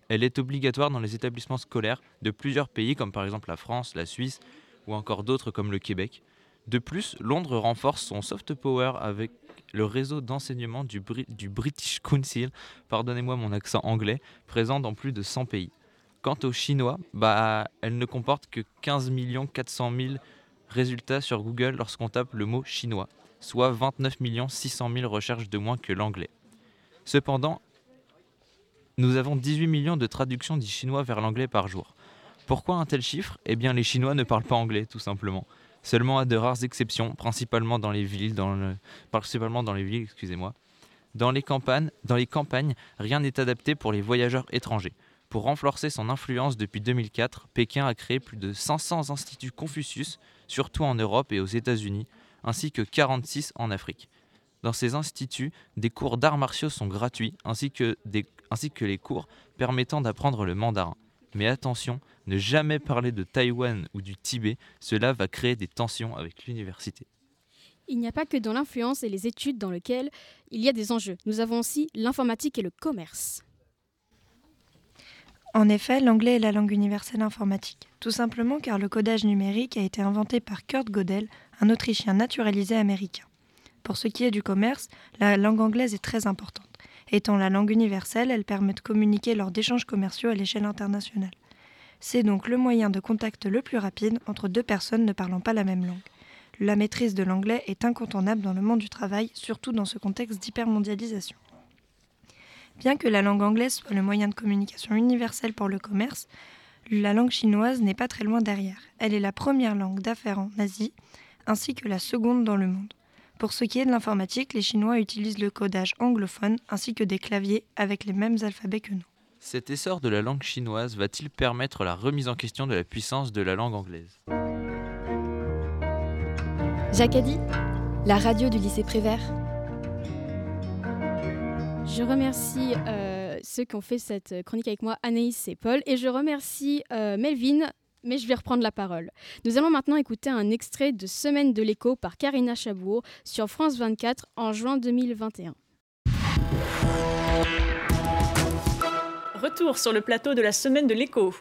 Elle est obligatoire dans les établissements scolaires de plusieurs pays comme par exemple la France, la Suisse ou encore d'autres comme le Québec. De plus, Londres renforce son soft power avec le réseau d'enseignement du British Council, pardonnez-moi mon accent anglais, présent dans plus de 100 pays. Quant aux Chinois, elle ne comporte que 15 400 000 résultats sur Google lorsqu'on tape le mot chinois, soit 29 600 000 recherches de moins que l'anglais. Cependant, nous avons 18 millions de traductions du chinois vers l'anglais par jour. Pourquoi un tel chiffre ? Eh bien, les Chinois ne parlent pas anglais, tout simplement. Seulement à de rares exceptions, principalement dans les villes, Dans les campagnes, rien n'est adapté pour les voyageurs étrangers. Pour renforcer son influence depuis 2004, Pékin a créé plus de 500 instituts Confucius, surtout en Europe et aux États-Unis, ainsi que 46 en Afrique. Dans ces instituts, des cours d'arts martiaux sont gratuits, ainsi que les cours permettant d'apprendre le mandarin. Mais attention, ne jamais parler de Taïwan ou du Tibet, cela va créer des tensions avec l'université. Il n'y a pas que dans l'influence et les études dans lesquelles il y a des enjeux. Nous avons aussi l'informatique et le commerce. En effet, l'anglais est la langue universelle informatique. Tout simplement car le codage numérique a été inventé par Kurt Gödel, un Autrichien naturalisé américain. Pour ce qui est du commerce, la langue anglaise est très importante. Étant la langue universelle, elle permet de communiquer lors d'échanges commerciaux à l'échelle internationale. C'est donc le moyen de contact le plus rapide entre 2 personnes ne parlant pas la même langue. La maîtrise de l'anglais est incontournable dans le monde du travail, surtout dans ce contexte d'hypermondialisation. Bien que la langue anglaise soit le moyen de communication universel pour le commerce, la langue chinoise n'est pas très loin derrière. Elle est la première langue d'affaires en Asie, ainsi que la seconde dans le monde. Pour ce qui est de l'informatique, les Chinois utilisent le codage anglophone ainsi que des claviers avec les mêmes alphabets que nous. Cet essor de la langue chinoise va-t-il permettre la remise en question de la puissance de la langue anglaise ? Jacadi, la radio du lycée Prévert. Je remercie ceux qui ont fait cette chronique avec moi, Anaïs et Paul, et je remercie Melvin. Mais je vais reprendre la parole. Nous allons maintenant écouter un extrait de Semaine de l'écho par Karina Chabour sur France 24 en juin 2021. Retour sur le plateau de la Semaine de l'écho.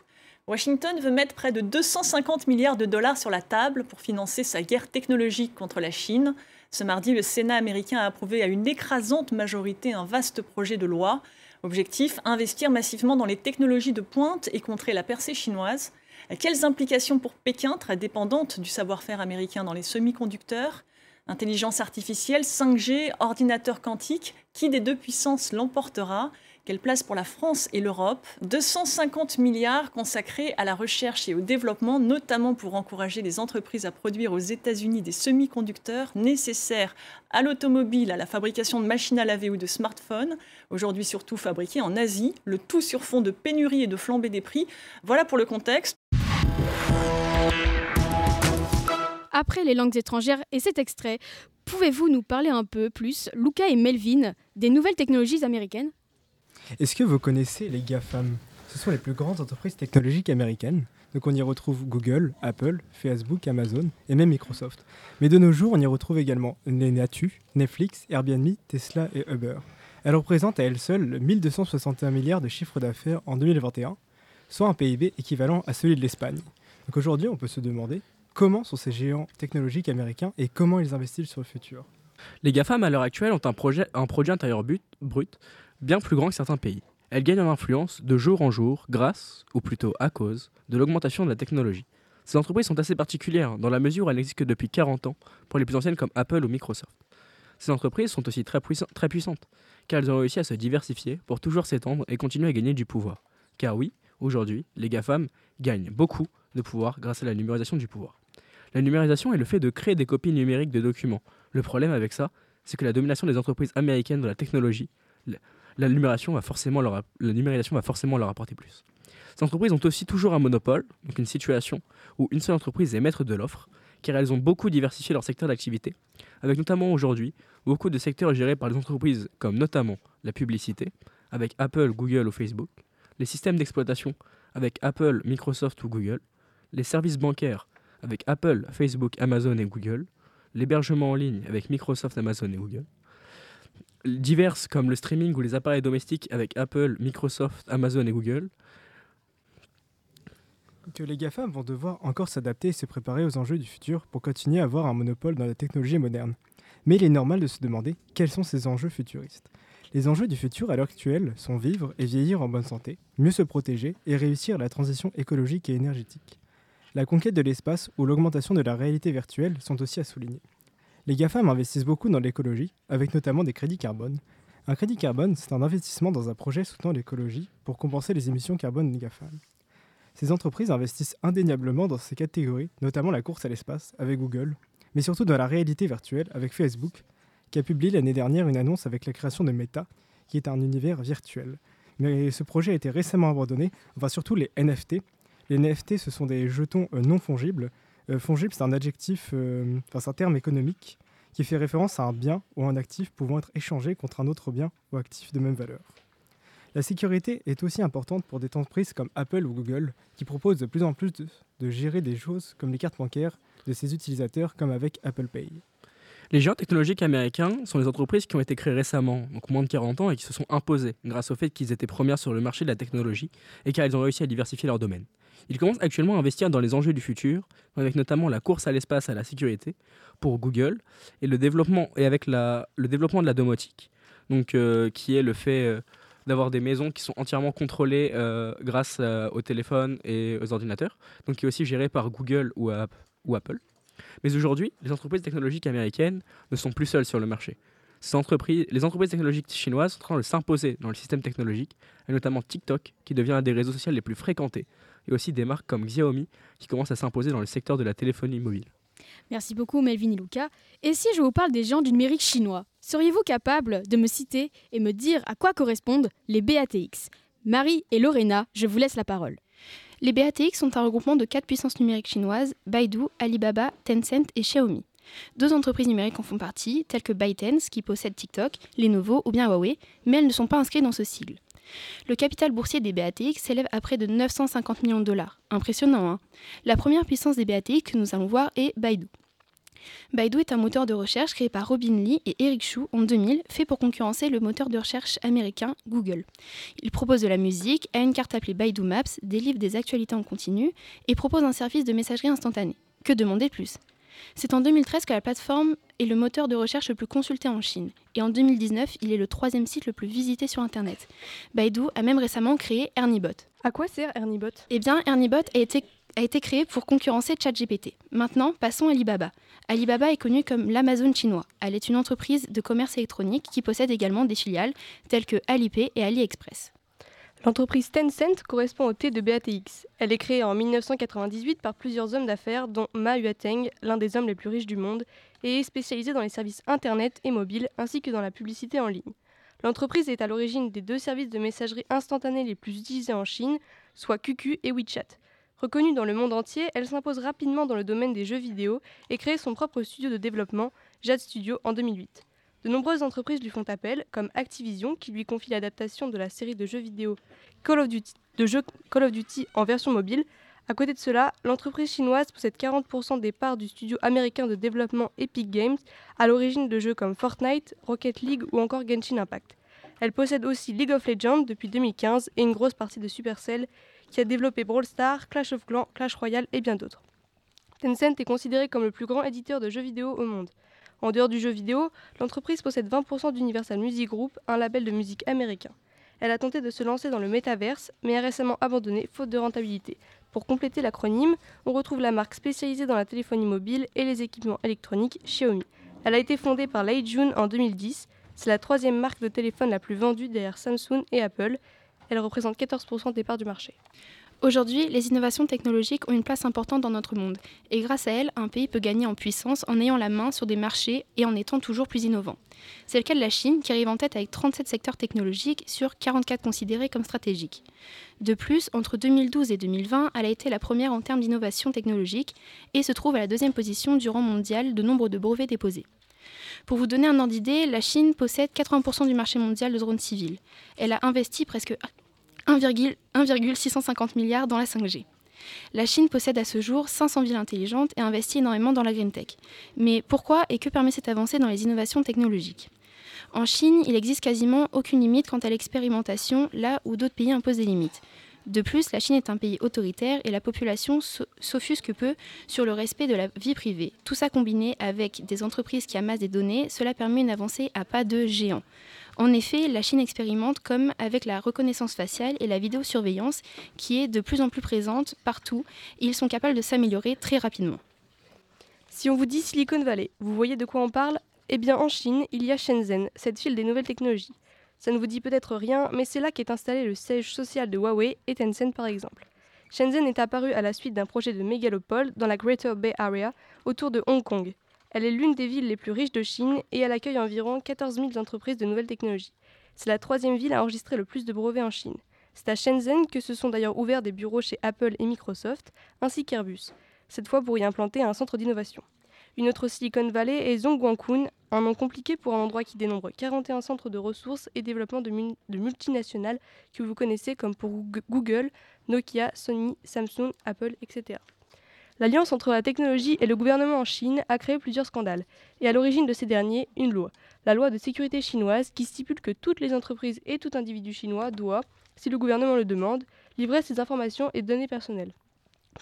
Washington veut mettre près de 250 milliards de dollars sur la table pour financer sa guerre technologique contre la Chine. Ce mardi, le Sénat américain a approuvé à une écrasante majorité un vaste projet de loi. Objectif, investir massivement dans les technologies de pointe et contrer la percée chinoise. Quelles implications pour Pékin, très dépendante du savoir-faire américain dans les semi-conducteurs ? Intelligence artificielle, 5G, ordinateur quantique, qui des deux puissances l'emportera ? Quelle place pour la France et l'Europe ? 250 milliards consacrés à la recherche et au développement, notamment pour encourager les entreprises à produire aux États-Unis des semi-conducteurs nécessaires à l'automobile, à la fabrication de machines à laver ou de smartphones, aujourd'hui surtout fabriqués en Asie, le tout sur fond de pénurie et de flambée des prix. Voilà pour le contexte. Après les langues étrangères et cet extrait, pouvez-vous nous parler un peu plus, Luca et Melvin, des nouvelles technologies américaines ? Est-ce que vous connaissez les GAFAM ? Ce sont les plus grandes entreprises technologiques américaines. Donc on y retrouve Google, Apple, Facebook, Amazon et même Microsoft. Mais de nos jours, on y retrouve également les Natu, Netflix, Airbnb, Tesla et Uber. Elles représentent à elles seules 1261 milliards de chiffre d'affaires en 2021, soit un PIB équivalent à celui de l'Espagne. Donc aujourd'hui, on peut se demander comment sont ces géants technologiques américains et comment ils investissent sur le futur. Les GAFAM à l'heure actuelle ont un produit intérieur brut bien plus grand que certains pays. Elle gagne en influence de jour en jour grâce, ou plutôt à cause, de l'augmentation de la technologie. Ces entreprises sont assez particulières dans la mesure où elles n'existent que depuis 40 ans pour les plus anciennes comme Apple ou Microsoft. Ces entreprises sont aussi très puissantes, car elles ont réussi à se diversifier pour toujours s'étendre et continuer à gagner du pouvoir. Car oui, aujourd'hui, les GAFAM gagnent beaucoup de pouvoir grâce à la numérisation du pouvoir. La numérisation est le fait de créer des copies numériques de documents. Le problème avec ça, c'est que la domination des entreprises américaines dans la technologie, la numérisation va forcément leur apporter plus. Ces entreprises ont aussi toujours un monopole, donc une situation où une seule entreprise est maître de l'offre, car elles ont beaucoup diversifié leur secteur d'activité, avec notamment aujourd'hui beaucoup de secteurs gérés par des entreprises comme notamment la publicité, avec Apple, Google ou Facebook, les systèmes d'exploitation avec Apple, Microsoft ou Google, les services bancaires avec Apple, Facebook, Amazon et Google, l'hébergement en ligne avec Microsoft, Amazon et Google, diverses comme le streaming ou les appareils domestiques avec Apple, Microsoft, Amazon et Google. Que les GAFAM vont devoir encore s'adapter et se préparer aux enjeux du futur pour continuer à avoir un monopole dans la technologie moderne. Mais il est normal de se demander quels sont ces enjeux futuristes. Les enjeux du futur à l'heure actuelle sont vivre et vieillir en bonne santé, mieux se protéger et réussir la transition écologique et énergétique. La conquête de l'espace ou l'augmentation de la réalité virtuelle sont aussi à souligner. Les GAFAM investissent beaucoup dans l'écologie, avec notamment des crédits carbone. Un crédit carbone, c'est un investissement dans un projet soutenant l'écologie pour compenser les émissions carbone des GAFAM. Ces entreprises investissent indéniablement dans ces catégories, notamment la course à l'espace avec Google, mais surtout dans la réalité virtuelle avec Facebook, qui a publié l'année dernière une annonce avec la création de Meta, qui est un univers virtuel. Mais ce projet a été récemment abandonné, enfin surtout les NFT. Les NFT, ce sont des jetons non fongibles. Fongible, c'est un adjectif, c'est un terme économique qui fait référence à un bien ou un actif pouvant être échangé contre un autre bien ou actif de même valeur. La sécurité est aussi importante pour des entreprises comme Apple ou Google qui proposent de plus en plus de gérer des choses comme les cartes bancaires de ses utilisateurs comme avec Apple Pay. Les géants technologiques américains sont les entreprises qui ont été créées récemment, donc moins de 40 ans, et qui se sont imposées grâce au fait qu'ils étaient premières sur le marché de la technologie et car ils ont réussi à diversifier leur domaine. Ils commencent actuellement à investir dans les enjeux du futur, avec notamment la course à l'espace et à la sécurité pour Google et le développement de la domotique, qui est le fait d'avoir des maisons qui sont entièrement contrôlées grâce aux téléphones et aux ordinateurs, donc qui est aussi géré par Google ou Apple. Mais aujourd'hui, les entreprises technologiques américaines ne sont plus seules sur le marché. Les entreprises technologiques chinoises sont en train de s'imposer dans le système technologique, et notamment TikTok, qui devient un des réseaux sociaux les plus fréquentés, et aussi des marques comme Xiaomi, qui commencent à s'imposer dans le secteur de la téléphonie mobile. Merci beaucoup Melvin et Luca. Et si je vous parle des géants du numérique chinois, seriez-vous capable de me citer et me dire à quoi correspondent les BATX ? Marie et Lorena, je vous laisse la parole. Les BATX sont un regroupement de 4 puissances numériques chinoises, Baidu, Alibaba, Tencent et Xiaomi. 2 entreprises numériques en font partie, telles que ByteDance, qui possède TikTok, Lenovo ou bien Huawei, mais elles ne sont pas inscrites dans ce sigle. Le capital boursier des BATX s'élève à près de 950 millions de dollars. Impressionnant, hein ? La première puissance des BATX que nous allons voir est Baidu. Baidu est un moteur de recherche créé par Robin Lee et Eric Chu en 2000, fait pour concurrencer le moteur de recherche américain Google. Il propose de la musique, a une carte appelée Baidu Maps, délivre des actualités en continu et propose un service de messagerie instantanée. Que demander de plus ? C'est en 2013 que la plateforme est le moteur de recherche le plus consulté en Chine. Et en 2019, il est le 3e site le plus visité sur Internet. Baidu a même récemment créé Ernie Bot. À quoi sert Ernie Bot ? Eh bien, Ernie Bot a été a été créé pour concurrencer ChatGPT. Maintenant, passons à Alibaba. Alibaba est connue comme l'Amazon chinois. Elle est une entreprise de commerce électronique qui possède également des filiales telles que Alipay et AliExpress. L'entreprise Tencent correspond au T de BATX. Elle est créée en 1998 par plusieurs hommes d'affaires, dont Ma Huateng, l'un des hommes les plus riches du monde, et est spécialisée dans les services internet et mobile, ainsi que dans la publicité en ligne. L'entreprise est à l'origine des deux services de messagerie instantanée les plus utilisés en Chine, soit QQ et WeChat. Reconnue dans le monde entier, elle s'impose rapidement dans le domaine des jeux vidéo et crée son propre studio de développement, Jade Studio, en 2008. De nombreuses entreprises lui font appel, comme Activision, qui lui confie l'adaptation de la série de jeux vidéo Call of Duty en version mobile. À côté de cela, l'entreprise chinoise possède 40% des parts du studio américain de développement Epic Games, à l'origine de jeux comme Fortnite, Rocket League ou encore Genshin Impact. Elle possède aussi League of Legends depuis 2015 et une grosse partie de Supercell, qui a développé Brawl Stars, Clash of Clans, Clash Royale et bien d'autres. Tencent est considéré comme le plus grand éditeur de jeux vidéo au monde. En dehors du jeu vidéo, l'entreprise possède 20% d'Universal Music Group, un label de musique américain. Elle a tenté de se lancer dans le métaverse, mais a récemment abandonné faute de rentabilité. Pour compléter l'acronyme, on retrouve la marque spécialisée dans la téléphonie mobile et les équipements électroniques Xiaomi. Elle a été fondée par Lei Jun en 2010. C'est la troisième marque de téléphone la plus vendue derrière Samsung et Apple. Elle représente 14% des parts du marché. Aujourd'hui, les innovations technologiques ont une place importante dans notre monde. Et grâce à elles, un pays peut gagner en puissance en ayant la main sur des marchés et en étant toujours plus innovant. C'est le cas de la Chine, qui arrive en tête avec 37 secteurs technologiques sur 44 considérés comme stratégiques. De plus, entre 2012 et 2020, elle a été la première en termes d'innovation technologique et se trouve à la deuxième position du rang mondial de nombre de brevets déposés. Pour vous donner un ordre d'idée, la Chine possède 80% du marché mondial de drones civils. Elle a investi presque 1,650 milliards dans la 5G. La Chine possède à ce jour 500 villes intelligentes et investit énormément dans la green tech. Mais pourquoi et que permet cette avancée dans les innovations technologiques ? En Chine, il n'existe quasiment aucune limite quant à l'expérimentation, là où d'autres pays imposent des limites. De plus, la Chine est un pays autoritaire et la population s'offusque peu sur le respect de la vie privée. Tout ça combiné avec des entreprises qui amassent des données, cela permet une avancée à pas de géant. En effet, la Chine expérimente comme avec la reconnaissance faciale et la vidéosurveillance qui est de plus en plus présente partout et ils sont capables de s'améliorer très rapidement. Si on vous dit Silicon Valley, vous voyez de quoi on parle ? Eh bien en Chine, il y a Shenzhen, cette ville des nouvelles technologies. Ça ne vous dit peut-être rien, mais c'est là qu'est installé le siège social de Huawei et Tencent par exemple. Shenzhen est apparue à la suite d'un projet de mégalopole dans la Greater Bay Area, autour de Hong Kong. Elle est l'une des villes les plus riches de Chine et elle accueille environ 14 000 entreprises de nouvelles technologies. C'est la troisième ville à enregistrer le plus de brevets en Chine. C'est à Shenzhen que se sont d'ailleurs ouverts des bureaux chez Apple et Microsoft, ainsi qu'Airbus, cette fois pour y implanter un centre d'innovation. Une autre Silicon Valley est Zhongguancun, un nom compliqué pour un endroit qui dénombre 41 centres de ressources et développement de multinationales que vous connaissez comme pour Google, Nokia, Sony, Samsung, Apple, etc. L'alliance entre la technologie et le gouvernement en Chine a créé plusieurs scandales. Et à l'origine de ces derniers, une loi, la loi de sécurité chinoise qui stipule que toutes les entreprises et tout individu chinois doit, si le gouvernement le demande, livrer ses informations et données personnelles.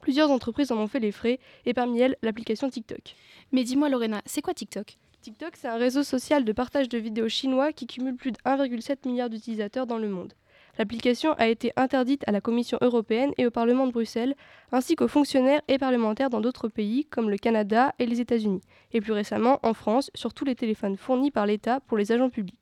Plusieurs entreprises en ont fait les frais, et parmi elles, l'application TikTok. Mais dis-moi Lorena, c'est quoi TikTok ? TikTok, c'est un réseau social de partage de vidéos chinois qui cumule plus de 1,7 milliard d'utilisateurs dans le monde. L'application a été interdite à la Commission européenne et au Parlement de Bruxelles, ainsi qu'aux fonctionnaires et parlementaires dans d'autres pays comme le Canada et les États-Unis, et plus récemment en France, sur tous les téléphones fournis par l'État pour les agents publics.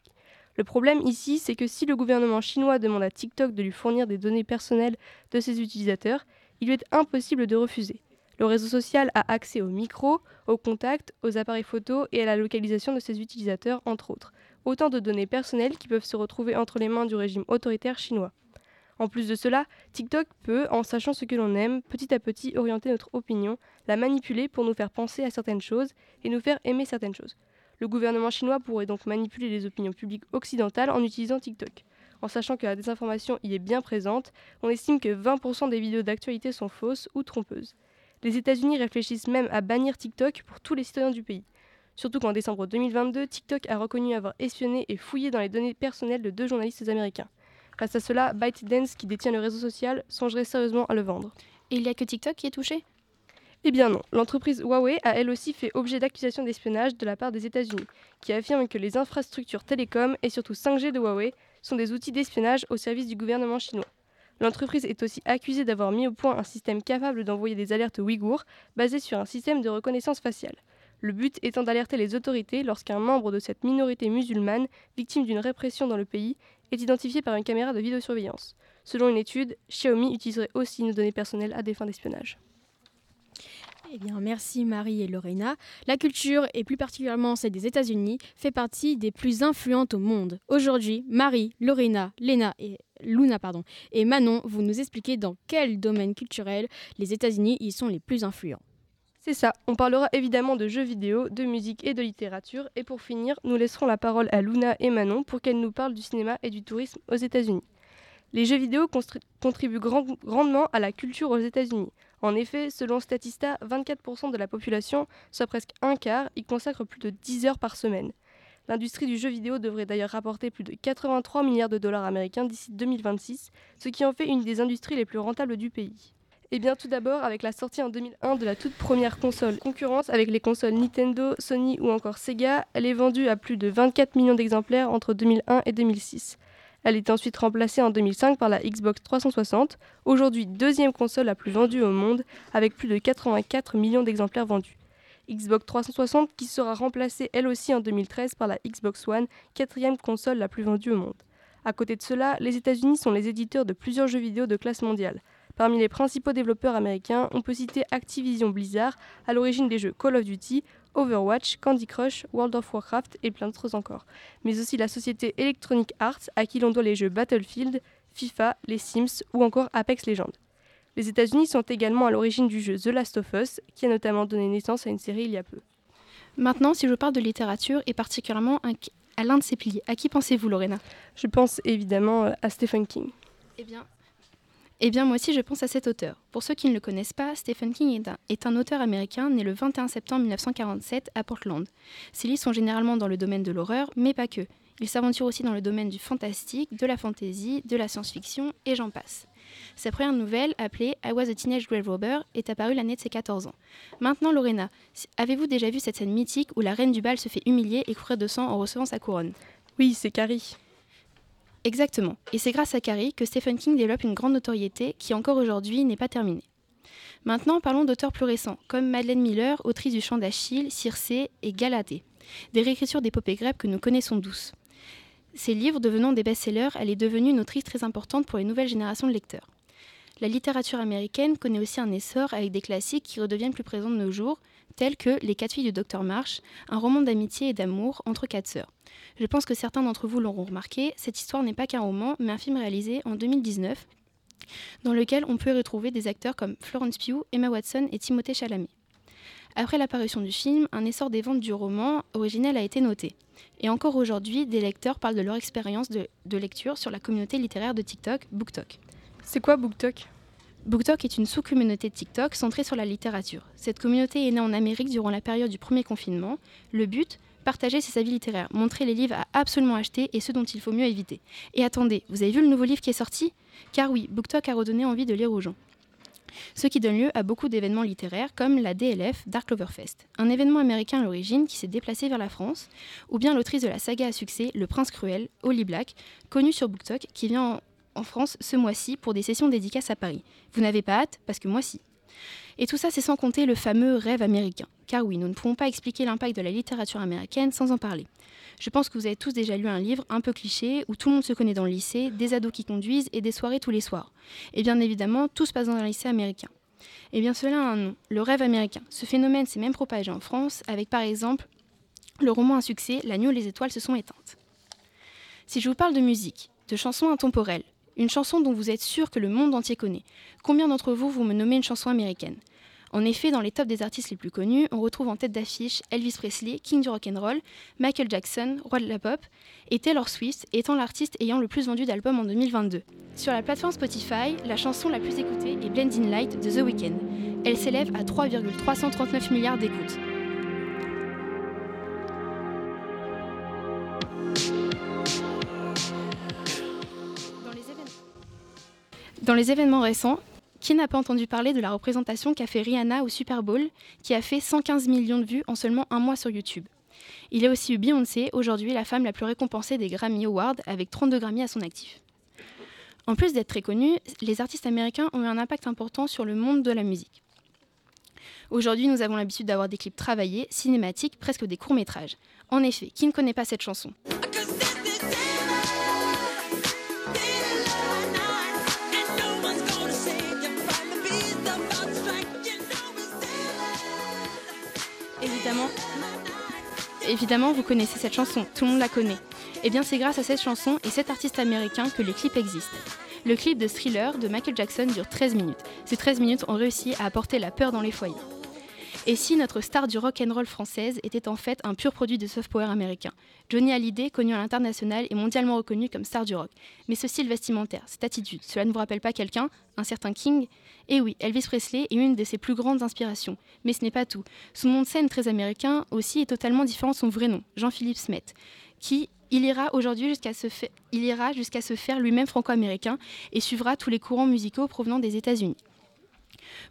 Le problème ici, c'est que si le gouvernement chinois demande à TikTok de lui fournir des données personnelles de ses utilisateurs, il lui est impossible de refuser. Le réseau social a accès aux micros, aux contacts, aux appareils photos et à la localisation de ses utilisateurs, entre autres. Autant de données personnelles qui peuvent se retrouver entre les mains du régime autoritaire chinois. En plus de cela, TikTok peut, en sachant ce que l'on aime, petit à petit orienter notre opinion, la manipuler pour nous faire penser à certaines choses et nous faire aimer certaines choses. Le gouvernement chinois pourrait donc manipuler les opinions publiques occidentales en utilisant TikTok. En sachant que la désinformation y est bien présente, on estime que 20% des vidéos d'actualité sont fausses ou trompeuses. Les États-Unis réfléchissent même à bannir TikTok pour tous les citoyens du pays. Surtout qu'en décembre 2022, TikTok a reconnu avoir espionné et fouillé dans les données personnelles de deux journalistes américains. Face à cela, ByteDance, qui détient le réseau social, songerait sérieusement à le vendre. Et il n'y a que TikTok qui est touché ? Eh bien non, l'entreprise Huawei a elle aussi fait objet d'accusations d'espionnage de la part des États-Unis, qui affirment que les infrastructures télécoms et surtout 5G de Huawei sont des outils d'espionnage au service du gouvernement chinois. L'entreprise est aussi accusée d'avoir mis au point un système capable d'envoyer des alertes aux Ouïghours, basé sur un système de reconnaissance faciale. Le but étant d'alerter les autorités lorsqu'un membre de cette minorité musulmane, victime d'une répression dans le pays, est identifié par une caméra de vidéosurveillance. Selon une étude, Xiaomi utiliserait aussi nos données personnelles à des fins d'espionnage. Eh bien, merci Marie et Lorena. La culture, et plus particulièrement celle des États-Unis, fait partie des plus influentes au monde. Aujourd'hui, Marie, Lorena, Luna et Manon, vous nous expliquez dans quel domaine culturel les États-Unis y sont les plus influents. C'est ça, on parlera évidemment de jeux vidéo, de musique et de littérature. Et pour finir, nous laisserons la parole à Luna et Manon pour qu'elles nous parlent du cinéma et du tourisme aux États-Unis. Les jeux vidéo contribuent grandement à la culture aux États-Unis. En effet, selon Statista, 24% de la population, soit presque un quart, y consacre plus de 10 heures par semaine. L'industrie du jeu vidéo devrait d'ailleurs rapporter plus de 83 milliards de dollars américains d'ici 2026, ce qui en fait une des industries les plus rentables du pays. Et bien tout d'abord avec la sortie en 2001 de la toute première console concurrente avec les consoles Nintendo, Sony ou encore Sega, elle est vendue à plus de 24 millions d'exemplaires entre 2001 et 2006. Elle est ensuite remplacée en 2005 par la Xbox 360, aujourd'hui deuxième console la plus vendue au monde avec plus de 84 millions d'exemplaires vendus. Xbox 360 qui sera remplacée elle aussi en 2013 par la Xbox One, quatrième console la plus vendue au monde. À côté de cela, les États-Unis sont les éditeurs de plusieurs jeux vidéo de classe mondiale. Parmi les principaux développeurs américains, on peut citer Activision Blizzard, à l'origine des jeux Call of Duty, Overwatch, Candy Crush, World of Warcraft et plein d'autres encore. Mais aussi la société Electronic Arts, à qui l'on doit les jeux Battlefield, FIFA, les Sims ou encore Apex Legends. Les États-Unis sont également à l'origine du jeu The Last of Us, qui a notamment donné naissance à une série il y a peu. Maintenant, si je parle de littérature et particulièrement à l'un de ses piliers, à qui pensez-vous, Lorena ? Je pense évidemment à Stephen King. Eh bien, moi aussi, je pense à cet auteur. Pour ceux qui ne le connaissent pas, Stephen King est un auteur américain né le 21 septembre 1947 à Portland. Ses livres sont généralement dans le domaine de l'horreur, mais pas que. Il s'aventure aussi dans le domaine du fantastique, de la fantasy, de la science-fiction, et j'en passe. Sa première nouvelle, appelée « I was a teenage grave robber », est apparue l'année de ses 14 ans. Maintenant, Lorena, avez-vous déjà vu cette scène mythique où la reine du bal se fait humilier et couvrir de sang en recevant sa couronne ? Oui, c'est Carrie. Exactement, et c'est grâce à Carrie que Stephen King développe une grande notoriété qui, encore aujourd'hui, n'est pas terminée. Maintenant, parlons d'auteurs plus récents, comme Madeleine Miller, autrice du Chant d'Achille, Circé et Galatée, des réécritures d'épopées grecques que nous connaissons tous. Ces livres devenant des best-sellers, elle est devenue une autrice très importante pour les nouvelles générations de lecteurs. La littérature américaine connaît aussi un essor avec des classiques qui redeviennent plus présents de nos jours, tels que Les 4 filles du Docteur Marsh, un roman d'amitié et d'amour entre 4 sœurs. Je pense que certains d'entre vous l'auront remarqué, cette histoire n'est pas qu'un roman, mais un film réalisé en 2019, dans lequel on peut retrouver des acteurs comme Florence Pugh, Emma Watson et Timothée Chalamet. Après l'apparition du film, un essor des ventes du roman original a été noté. Et encore aujourd'hui, des lecteurs parlent de leur expérience de lecture sur la communauté littéraire de TikTok, BookTok. C'est quoi BookTok ? BookTok est une sous-communauté de TikTok centrée sur la littérature. Cette communauté est née en Amérique durant la période du premier confinement. Le but, partager ses avis littéraires, montrer les livres à absolument acheter et ceux dont il faut mieux éviter. Et attendez, vous avez vu le nouveau livre qui est sorti ? Car oui, BookTok a redonné envie de lire aux gens. Ce qui donne lieu à beaucoup d'événements littéraires comme la DLF, Dark Cloverfest, un événement américain à l'origine qui s'est déplacé vers la France, ou bien l'autrice de la saga à succès, Le Prince Cruel, Holly Black, connue sur BookTok, qui vient en France ce mois-ci pour des sessions dédicaces à Paris. Vous n'avez pas hâte, parce que moi si. Et tout ça, c'est sans compter le fameux rêve américain. Car oui, nous ne pouvons pas expliquer l'impact de la littérature américaine sans en parler. Je pense que vous avez tous déjà lu un livre un peu cliché, où tout le monde se connaît dans le lycée, des ados qui conduisent et des soirées tous les soirs. Et bien évidemment, tout se passe dans un lycée américain. Et bien cela a un nom, le rêve américain. Ce phénomène s'est même propagé en France, avec par exemple le roman à succès, La nuit où les étoiles se sont éteintes. Si je vous parle de musique, de chansons intemporelles, une chanson dont vous êtes sûr que le monde entier connaît. Combien d'entre vous, vous me nommez une chanson américaine ? En effet, dans les tops des artistes les plus connus, on retrouve en tête d'affiche Elvis Presley, King du rock'n'roll, Michael Jackson, roi de la pop, et Taylor Swift étant l'artiste ayant le plus vendu d'albums en 2022. Sur la plateforme Spotify, la chanson la plus écoutée est Blinding Light de The Weeknd. Elle s'élève à 3,339 milliards d'écoutes. Dans les événements récents, qui n'a pas entendu parler de la représentation qu'a fait Rihanna au Super Bowl, qui a fait 115 millions de vues en seulement un mois sur YouTube. Il y a aussi eu Beyoncé, aujourd'hui la femme la plus récompensée des Grammy Awards, avec 32 Grammy à son actif. En plus d'être très connus, les artistes américains ont eu un impact important sur le monde de la musique. Aujourd'hui, nous avons l'habitude d'avoir des clips travaillés, cinématiques, presque des courts-métrages. En effet, qui ne connaît pas cette chanson ? Évidemment, vous connaissez cette chanson, tout le monde la connaît. Eh bien, c'est grâce à cette chanson et cet artiste américain que les clips existent. Le clip de Thriller de Michael Jackson dure 13 minutes. Ces 13 minutes ont réussi à apporter la peur dans les foyers. Et si notre star du rock'n'roll française était en fait un pur produit de soft power américain ? Johnny Hallyday, connu à l'international et mondialement reconnu comme star du rock. Mais ce style vestimentaire, cette attitude, cela ne vous rappelle pas quelqu'un ? Un certain King ? Eh oui, Elvis Presley est une de ses plus grandes inspirations. Mais ce n'est pas tout. Son nom de scène très américain aussi est totalement différent de son vrai nom, Jean-Philippe Smet, qui... Il ira jusqu'à se faire lui-même franco-américain et suivra tous les courants musicaux provenant des États-Unis.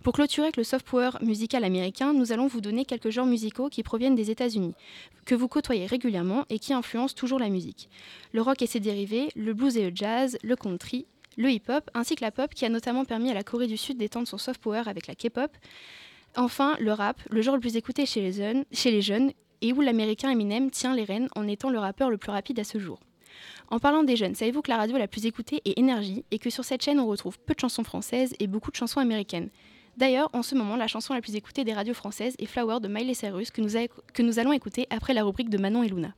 Pour clôturer avec le soft power musical américain, nous allons vous donner quelques genres musicaux qui proviennent des États-Unis, que vous côtoyez régulièrement et qui influencent toujours la musique. Le rock et ses dérivés, le blues et le jazz, le country, le hip-hop, ainsi que la pop qui a notamment permis à la Corée du Sud d'étendre son soft power avec la K-pop. Enfin, le rap, le genre le plus écouté chez les jeunes, et où l'américain Eminem tient les rênes en étant le rappeur le plus rapide à ce jour. En parlant des jeunes, savez-vous que la radio la plus écoutée est Énergie et que sur cette chaîne on retrouve peu de chansons françaises et beaucoup de chansons américaines ? D'ailleurs, en ce moment, la chanson la plus écoutée des radios françaises est Flower de Miley Cyrus que nous allons écouter après la rubrique de Manon et Luna.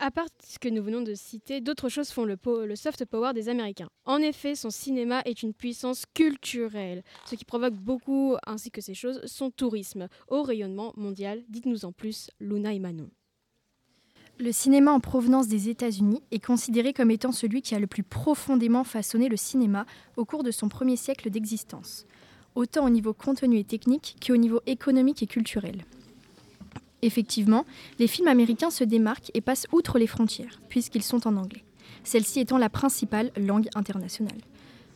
À part ce que nous venons de citer, d'autres choses font le soft power des Américains. En effet, son cinéma est une puissance culturelle, ce qui provoque beaucoup, ainsi que ces choses, son tourisme au rayonnement mondial. Dites-nous en plus, Luna et Manon. Le cinéma en provenance des États-Unis est considéré comme étant celui qui a le plus profondément façonné le cinéma au cours de son premier siècle d'existence, autant au niveau contenu et technique qu'au niveau économique et culturel. Effectivement, les films américains se démarquent et passent outre les frontières, puisqu'ils sont en anglais, celle-ci étant la principale langue internationale.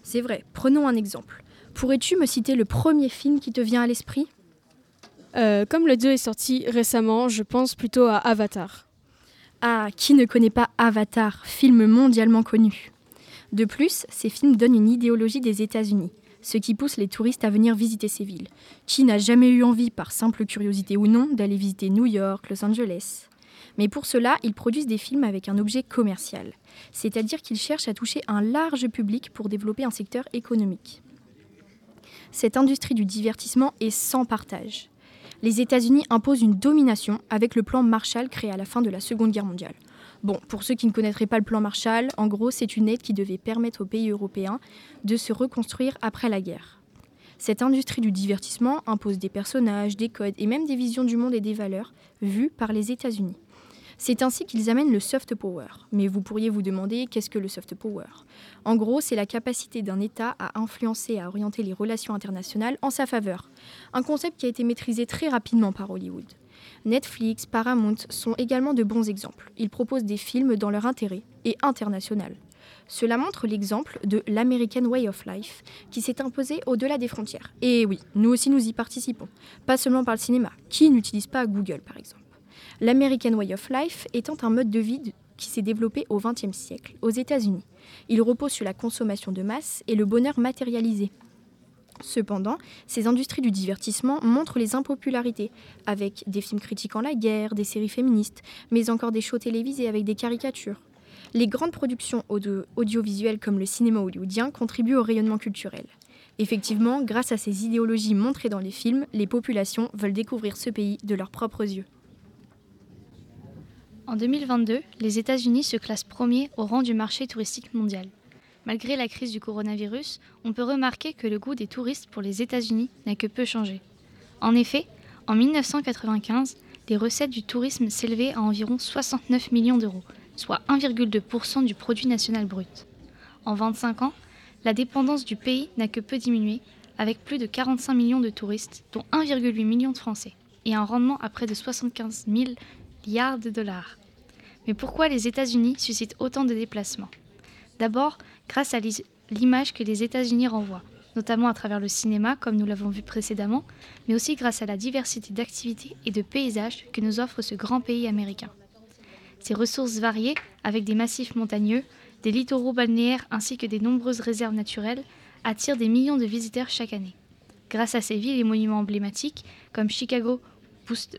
C'est vrai, prenons un exemple. Pourrais-tu me citer le premier film qui te vient à l'esprit ? Comme le 2 est sorti récemment, je pense plutôt à Avatar. Ah, qui ne connaît pas Avatar, film mondialement connu ? De plus, ces films donnent une idéologie des États-Unis, ce qui pousse les touristes à venir visiter ces villes. Qui n'a jamais eu envie, par simple curiosité ou non, d'aller visiter New York, Los Angeles ? Mais pour cela, ils produisent des films avec un objet commercial, c'est-à-dire qu'ils cherchent à toucher un large public pour développer un secteur économique. Cette industrie du divertissement est sans partage. Les États-Unis imposent une domination avec le plan Marshall créé à la fin de la Seconde Guerre mondiale. Bon, pour ceux qui ne connaîtraient pas le plan Marshall, en gros, c'est une aide qui devait permettre aux pays européens de se reconstruire après la guerre. Cette industrie du divertissement impose des personnages, des codes et même des visions du monde et des valeurs vues par les États-Unis. C'est ainsi qu'ils amènent le soft power. Mais vous pourriez vous demander qu'est-ce que le soft power ? En gros, c'est la capacité d'un État à influencer et à orienter les relations internationales en sa faveur. Un concept qui a été maîtrisé très rapidement par Hollywood. Netflix, Paramount sont également de bons exemples. Ils proposent des films dans leur intérêt et international. Cela montre l'exemple de l'American Way of Life qui s'est imposé au-delà des frontières. Et oui, nous aussi nous y participons. Pas seulement par le cinéma. Qui n'utilise pas Google par exemple ? L'American Way of Life étant un mode de vie qui s'est développé au XXe siècle aux États-Unis. Il repose sur la consommation de masse et le bonheur matérialisé. Cependant, ces industries du divertissement montrent les impopularités, avec des films critiquant la guerre, des séries féministes, mais encore des shows télévisés avec des caricatures. Les grandes productions audiovisuelles comme le cinéma hollywoodien contribuent au rayonnement culturel. Effectivement, grâce à ces idéologies montrées dans les films, les populations veulent découvrir ce pays de leurs propres yeux. En 2022, les États-Unis se classent premiers au rang du marché touristique mondial. Malgré la crise du coronavirus, on peut remarquer que le goût des touristes pour les États-Unis n'a que peu changé. En effet, en 1995, les recettes du tourisme s'élevaient à environ 69 millions d'euros, soit 1,2% du produit national brut. En 25 ans, la dépendance du pays n'a que peu diminué, avec plus de 45 millions de touristes, dont 1,8 million de Français, et un rendement à près de 75 000 milliards de dollars. Mais pourquoi les États-Unis suscitent autant de déplacements ? D'abord, grâce à l'image que les États-Unis renvoient, notamment à travers le cinéma, comme nous l'avons vu précédemment, mais aussi grâce à la diversité d'activités et de paysages que nous offre ce grand pays américain. Ses ressources variées, avec des massifs montagneux, des littoraux balnéaires ainsi que des nombreuses réserves naturelles, attirent des millions de visiteurs chaque année. Grâce à ces villes et monuments emblématiques, comme Chicago,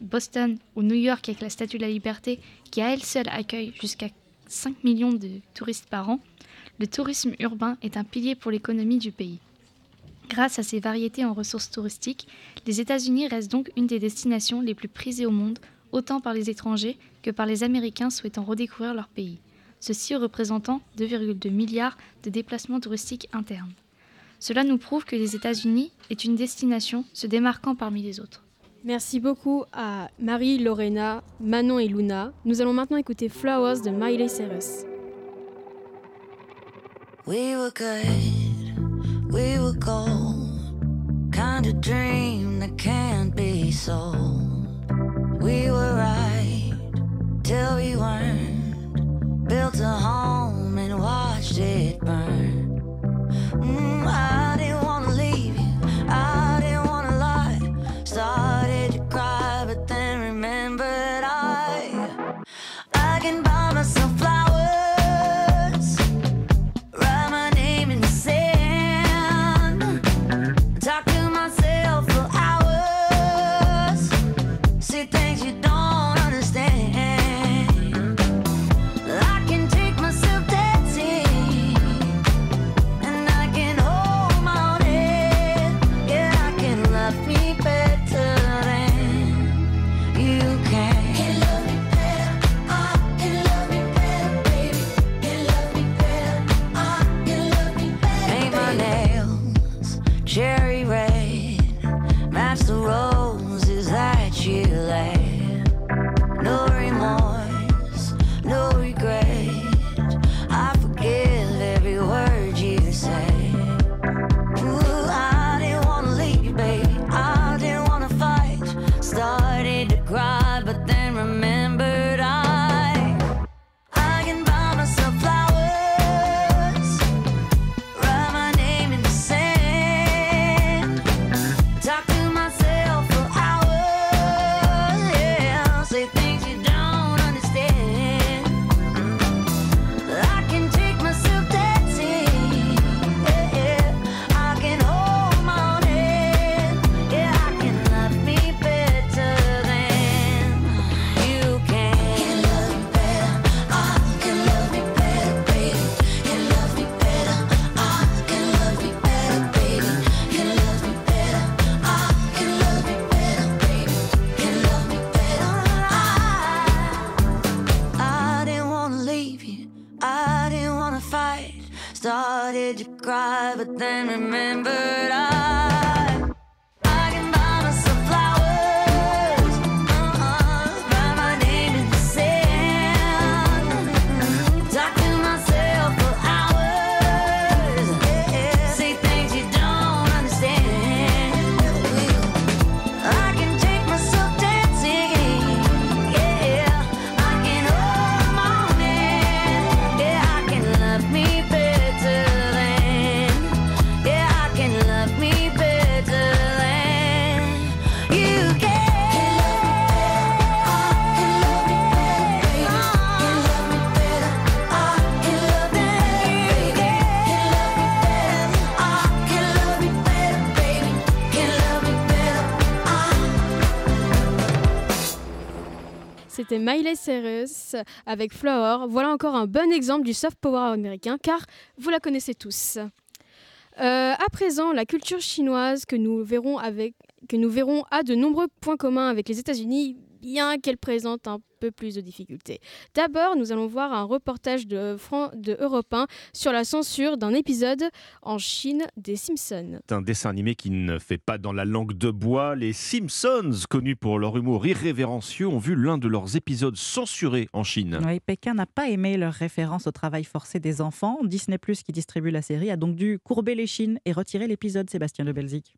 Boston ou New York avec la Statue de la Liberté, qui à elle seule accueille jusqu'à 5 millions de touristes par an, le tourisme urbain est un pilier pour l'économie du pays. Grâce à ses variétés en ressources touristiques, les États-Unis restent donc une des destinations les plus prisées au monde, autant par les étrangers que par les Américains souhaitant redécouvrir leur pays, ceci représentant 2,2 milliards de déplacements touristiques internes. Cela nous prouve que les États-Unis est une destination se démarquant parmi les autres. Merci beaucoup à Marie, Lorena, Manon et Luna. Nous allons maintenant écouter Flowers de Miley Cyrus. We were good, we were gold, kind of dream that can't be sold. We were right till we weren't, built a home and watched it burn. I didn't want to leave you, I didn't want to lie, started to cry but then remembered I can buy myself flowers. C'était Miley Cyrus avec Flower. Voilà encore un bon exemple du soft power américain, car vous la connaissez tous. À présent, la culture chinoise que nous verrons a de nombreux points communs avec les États-Unis, bien qu'elle présente un peu plus de difficultés. D'abord, nous allons voir un reportage de Europe 1 sur la censure d'un épisode en Chine des Simpsons. C'est un dessin animé qui ne fait pas dans la langue de bois. Les Simpsons, connus pour leur humour irrévérencieux, ont vu l'un de leurs épisodes censurés en Chine. Oui, Pékin n'a pas aimé leur référence au travail forcé des enfants. Disney+, qui distribue la série, a donc dû courber les chines et retirer l'épisode, Sébastien de Belzic.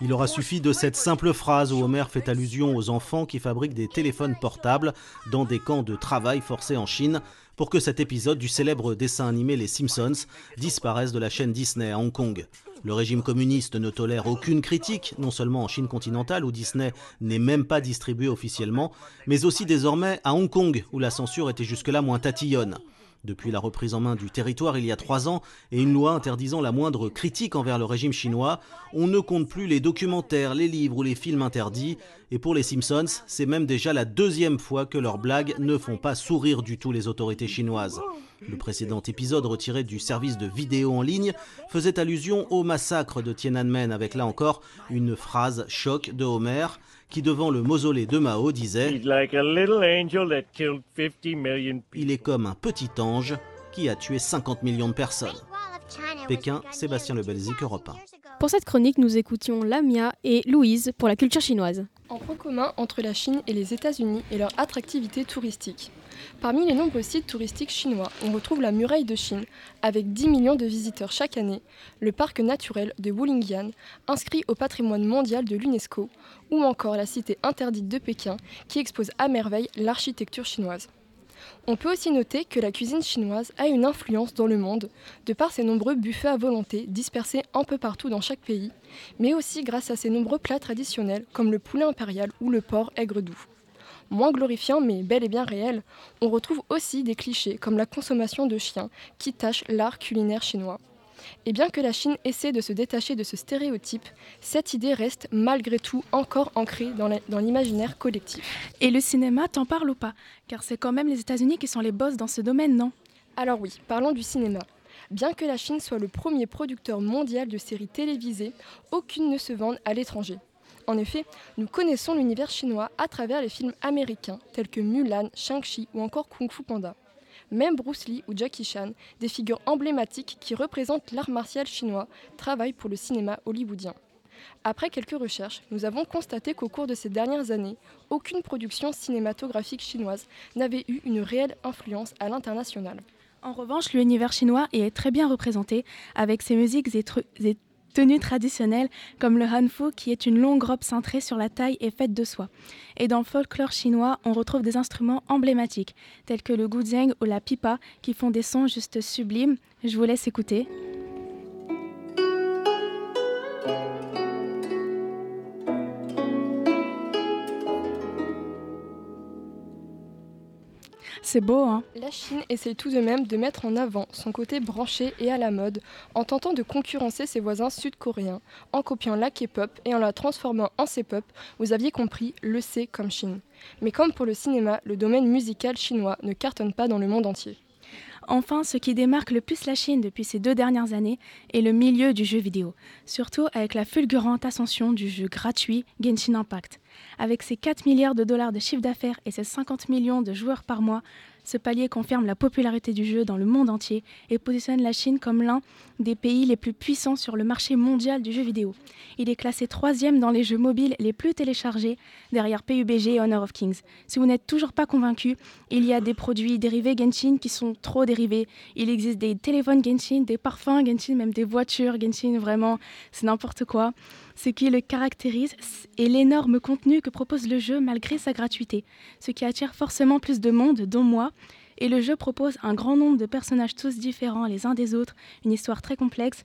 Il aura suffi de cette simple phrase où Homer fait allusion aux enfants qui fabriquent des téléphones portables dans des camps de travail forcés en Chine pour que cet épisode du célèbre dessin animé Les Simpsons disparaisse de la chaîne Disney à Hong Kong. Le régime communiste ne tolère aucune critique, non seulement en Chine continentale où Disney n'est même pas distribué officiellement, mais aussi désormais à Hong Kong où la censure était jusque-là moins tatillonne. Depuis la reprise en main du territoire il y a 3 ans et une loi interdisant la moindre critique envers le régime chinois, on ne compte plus les documentaires, les livres ou les films interdits. Et pour les Simpsons, c'est même déjà la 2e fois que leurs blagues ne font pas sourire du tout les autorités chinoises. Le précédent épisode retiré du service de vidéo en ligne faisait allusion au massacre de Tiananmen avec là encore une phrase choc de Homer qui devant le mausolée de Mao disait « Il est comme un petit ange qui a tué 50 millions de personnes ». Pékin, Sébastien Lebelzik, Europe 1. Pour cette chronique, nous écoutions Lamia et Louise pour la culture chinoise. En point commun entre la Chine et les États-Unis et leur attractivité touristique. Parmi les nombreux sites touristiques chinois, on retrouve la muraille de Chine, avec 10 millions de visiteurs chaque année, le parc naturel de Wulingyuan, inscrit au patrimoine mondial de l'UNESCO, ou encore la cité interdite de Pékin, qui expose à merveille l'architecture chinoise. On peut aussi noter que la cuisine chinoise a une influence dans le monde, de par ses nombreux buffets à volonté dispersés un peu partout dans chaque pays, mais aussi grâce à ses nombreux plats traditionnels comme le poulet impérial ou le porc aigre doux. Moins glorifiant mais bel et bien réel, on retrouve aussi des clichés comme la consommation de chiens qui tachent l'art culinaire chinois. Et bien que la Chine essaie de se détacher de ce stéréotype, cette idée reste malgré tout encore ancrée dans l'imaginaire collectif. Et le cinéma, t'en parles ou pas ? Car c'est quand même les États-Unis qui sont les boss dans ce domaine, non ? Alors oui, parlons du cinéma. Bien que la Chine soit le premier producteur mondial de séries télévisées, aucune ne se vende à l'étranger. En effet, nous connaissons l'univers chinois à travers les films américains tels que Mulan, Shang-Chi ou encore Kung Fu Panda. Même Bruce Lee ou Jackie Chan, des figures emblématiques qui représentent l'art martial chinois, travaillent pour le cinéma hollywoodien. Après quelques recherches, nous avons constaté qu'au cours de ces dernières années, aucune production cinématographique chinoise n'avait eu une réelle influence à l'international. En revanche, l'univers chinois est très bien représenté, avec ses musiques et tenues traditionnelles comme le hanfu qui est une longue robe cintrée sur la taille et faite de soie. Et dans le folklore chinois, on retrouve des instruments emblématiques tels que le guziang ou la pipa qui font des sons juste sublimes. Je vous laisse écouter. C'est beau, hein ? La Chine essaie tout de même de mettre en avant son côté branché et à la mode en tentant de concurrencer ses voisins sud-coréens, en copiant la K-pop et en la transformant en C-pop, vous aviez compris, le C comme Chine. Mais comme pour le cinéma, le domaine musical chinois ne cartonne pas dans le monde entier. Enfin, ce qui démarque le plus la Chine depuis ces 2 dernières années est le milieu du jeu vidéo, surtout avec la fulgurante ascension du jeu gratuit Genshin Impact. Avec ses 4 milliards de dollars de chiffre d'affaires et ses 50 millions de joueurs par mois, ce palier confirme la popularité du jeu dans le monde entier et positionne la Chine comme l'un des pays les plus puissants sur le marché mondial du jeu vidéo. Il est classé 3e dans les jeux mobiles les plus téléchargés, derrière PUBG et Honor of Kings. Si vous n'êtes toujours pas convaincu, il y a des produits dérivés Genshin qui sont trop dérivés. Il existe des téléphones Genshin, des parfums Genshin, même des voitures Genshin, vraiment, c'est n'importe quoi. Ce qui le caractérise est l'énorme contenu que propose le jeu malgré sa gratuité, ce qui attire forcément plus de monde, dont moi, et le jeu propose un grand nombre de personnages tous différents les uns des autres, une histoire très complexe,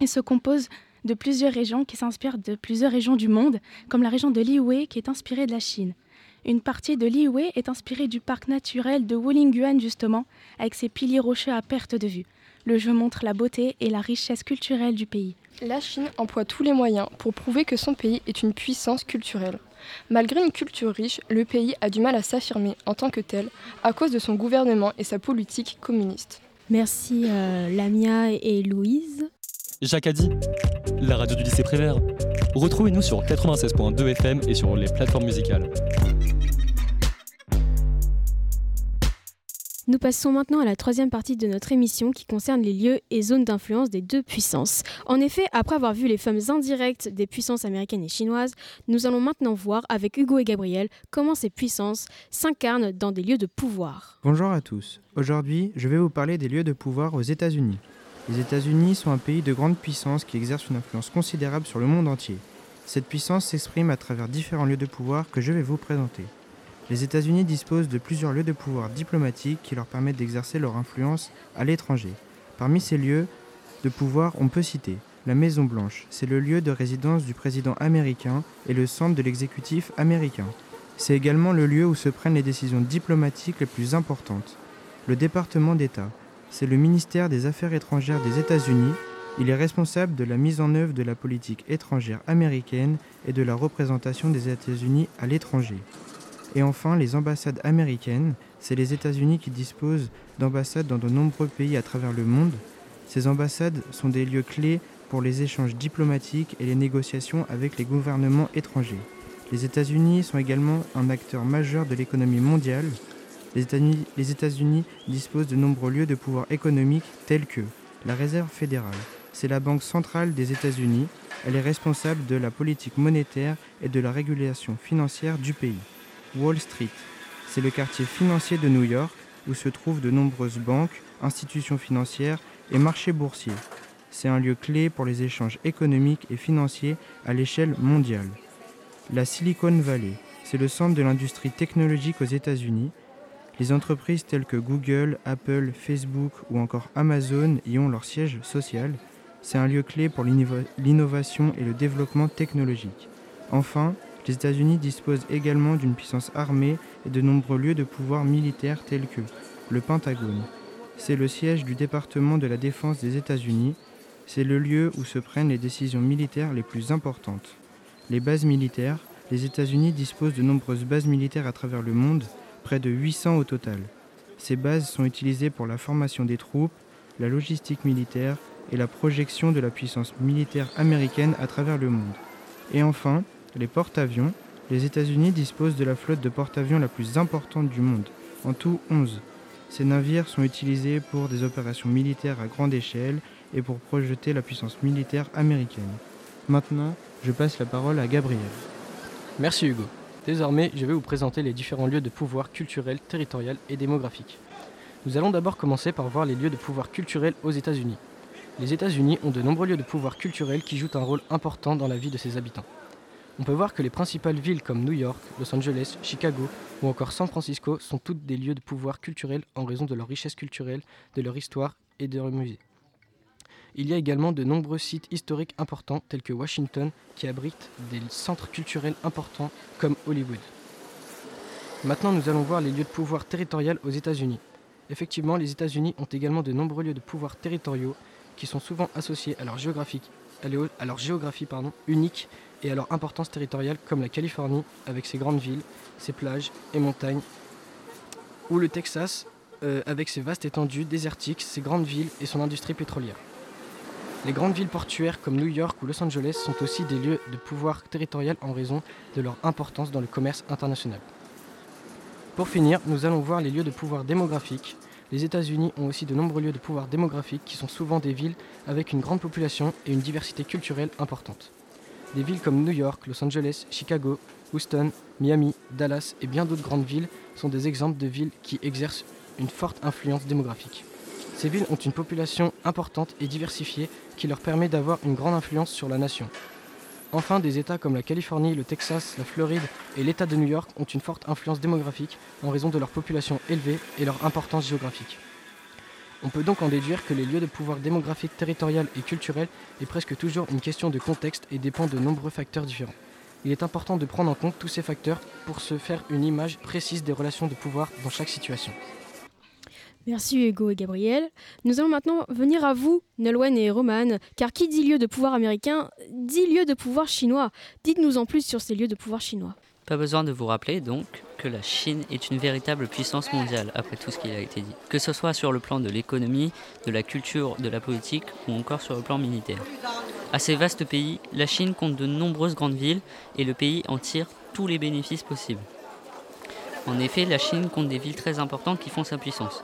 et se compose de plusieurs régions qui s'inspirent de plusieurs régions du monde, comme la région de Liyue qui est inspirée de la Chine. Une partie de Liyue est inspirée du parc naturel de Wulingyuan justement, avec ses piliers rocheux à perte de vue. Le jeu montre la beauté et la richesse culturelle du pays. La Chine emploie tous les moyens pour prouver que son pays est une puissance culturelle. Malgré une culture riche, le pays a du mal à s'affirmer en tant que tel à cause de son gouvernement et sa politique communiste. Merci Lamia et Louise. Jacadi, la radio du lycée Prévert. Retrouvez-nous sur 96.2 FM et sur les plateformes musicales. Nous passons maintenant à la 3e partie de notre émission qui concerne les lieux et zones d'influence des 2 puissances. En effet, après avoir vu les femmes indirectes des puissances américaines et chinoises, nous allons maintenant voir avec Hugo et Gabriel comment ces puissances s'incarnent dans des lieux de pouvoir. Bonjour à tous. Aujourd'hui, je vais vous parler des lieux de pouvoir aux États-Unis. Les États-Unis sont un pays de grande puissance qui exerce une influence considérable sur le monde entier. Cette puissance s'exprime à travers différents lieux de pouvoir que je vais vous présenter. les États-Unis disposent de plusieurs lieux de pouvoir diplomatique qui leur permettent d'exercer leur influence à l'étranger. Parmi ces lieux de pouvoir, on peut citer la Maison-Blanche. C'est le lieu de résidence du président américain et le centre de l'exécutif américain. C'est également le lieu où se prennent les décisions diplomatiques les plus importantes. Le département d'État, c'est le ministère des Affaires étrangères des États-Unis. Il est responsable de la mise en œuvre de la politique étrangère américaine et de la représentation des États-Unis à l'étranger. Et enfin, les ambassades américaines, c'est les États-Unis qui disposent d'ambassades dans de nombreux pays à travers le monde. Ces ambassades sont des lieux clés pour les échanges diplomatiques et les négociations avec les gouvernements étrangers. Les États-Unis sont également un acteur majeur de l'économie mondiale. Les États-Unis disposent de nombreux lieux de pouvoir économique tels que la Réserve fédérale. C'est la banque centrale des États-Unis. Elle est responsable de la politique monétaire et de la régulation financière du pays. Wall Street, c'est le quartier financier de New York où se trouvent de nombreuses banques, institutions financières et marchés boursiers. C'est un lieu clé pour les échanges économiques et financiers à l'échelle mondiale. La Silicon Valley, c'est le centre de l'industrie technologique aux États-Unis. Les entreprises telles que Google, Apple, Facebook ou encore Amazon y ont leur siège social. C'est un lieu clé pour l'innovation et le développement technologique. Enfin, les États-Unis disposent également d'une puissance armée et de nombreux lieux de pouvoir militaire tels que le Pentagone. C'est le siège du département de la défense des États-Unis. C'est le lieu où se prennent les décisions militaires les plus importantes. Les bases militaires, les États-Unis disposent de nombreuses bases militaires à travers le monde, près de 800 au total. Ces bases sont utilisées pour la formation des troupes, la logistique militaire et la projection de la puissance militaire américaine à travers le monde. Et enfin, les porte-avions, les États-Unis disposent de la flotte de porte-avions la plus importante du monde, en tout 11. Ces navires sont utilisés pour des opérations militaires à grande échelle et pour projeter la puissance militaire américaine. Maintenant, je passe la parole à Gabriel. Merci Hugo. Désormais, je vais vous présenter les différents lieux de pouvoir culturel, territorial et démographique. Nous allons d'abord commencer par voir les lieux de pouvoir culturel aux États-Unis. Les États-Unis ont de nombreux lieux de pouvoir culturel qui jouent un rôle important dans la vie de ses habitants. On peut voir que les principales villes comme New York, Los Angeles, Chicago ou encore San Francisco sont toutes des lieux de pouvoir culturel en raison de leur richesse culturelle, de leur histoire et de leurs musées. Il y a également de nombreux sites historiques importants tels que Washington qui abrite des centres culturels importants comme Hollywood. Maintenant, nous allons voir les lieux de pouvoir territorial aux États-Unis. Effectivement, les États-Unis ont également de nombreux lieux de pouvoir territoriaux qui sont souvent associés à leur géographie, unique et à leur importance territoriale comme la Californie avec ses grandes villes, ses plages et montagnes, ou le Texas avec ses vastes étendues désertiques, ses grandes villes et son industrie pétrolière. Les grandes villes portuaires comme New York ou Los Angeles sont aussi des lieux de pouvoir territorial en raison de leur importance dans le commerce international. Pour finir, nous allons voir les lieux de pouvoir démographique. Les États-Unis ont aussi de nombreux lieux de pouvoir démographique qui sont souvent des villes avec une grande population et une diversité culturelle importante. Des villes comme New York, Los Angeles, Chicago, Houston, Miami, Dallas et bien d'autres grandes villes sont des exemples de villes qui exercent une forte influence démographique. Ces villes ont une population importante et diversifiée qui leur permet d'avoir une grande influence sur la nation. Enfin, des États comme la Californie, le Texas, la Floride et l'État de New York ont une forte influence démographique en raison de leur population élevée et leur importance géographique. On peut donc en déduire que les lieux de pouvoir démographique, territorial et culturel est presque toujours une question de contexte et dépend de nombreux facteurs différents. Il est important de prendre en compte tous ces facteurs pour se faire une image précise des relations de pouvoir dans chaque situation. Merci Hugo et Gabriel. Nous allons maintenant venir à vous, Nolwenn et Roman, car qui dit lieu de pouvoir américain, dit lieu de pouvoir chinois. Dites-nous en plus sur ces lieux de pouvoir chinois. Pas besoin de vous rappeler donc que la Chine est une véritable puissance mondiale, après tout ce qui a été dit. Que ce soit sur le plan de l'économie, de la culture, de la politique ou encore sur le plan militaire. À ces vastes pays, la Chine compte de nombreuses grandes villes et le pays en tire tous les bénéfices possibles. En effet, la Chine compte des villes très importantes qui font sa puissance.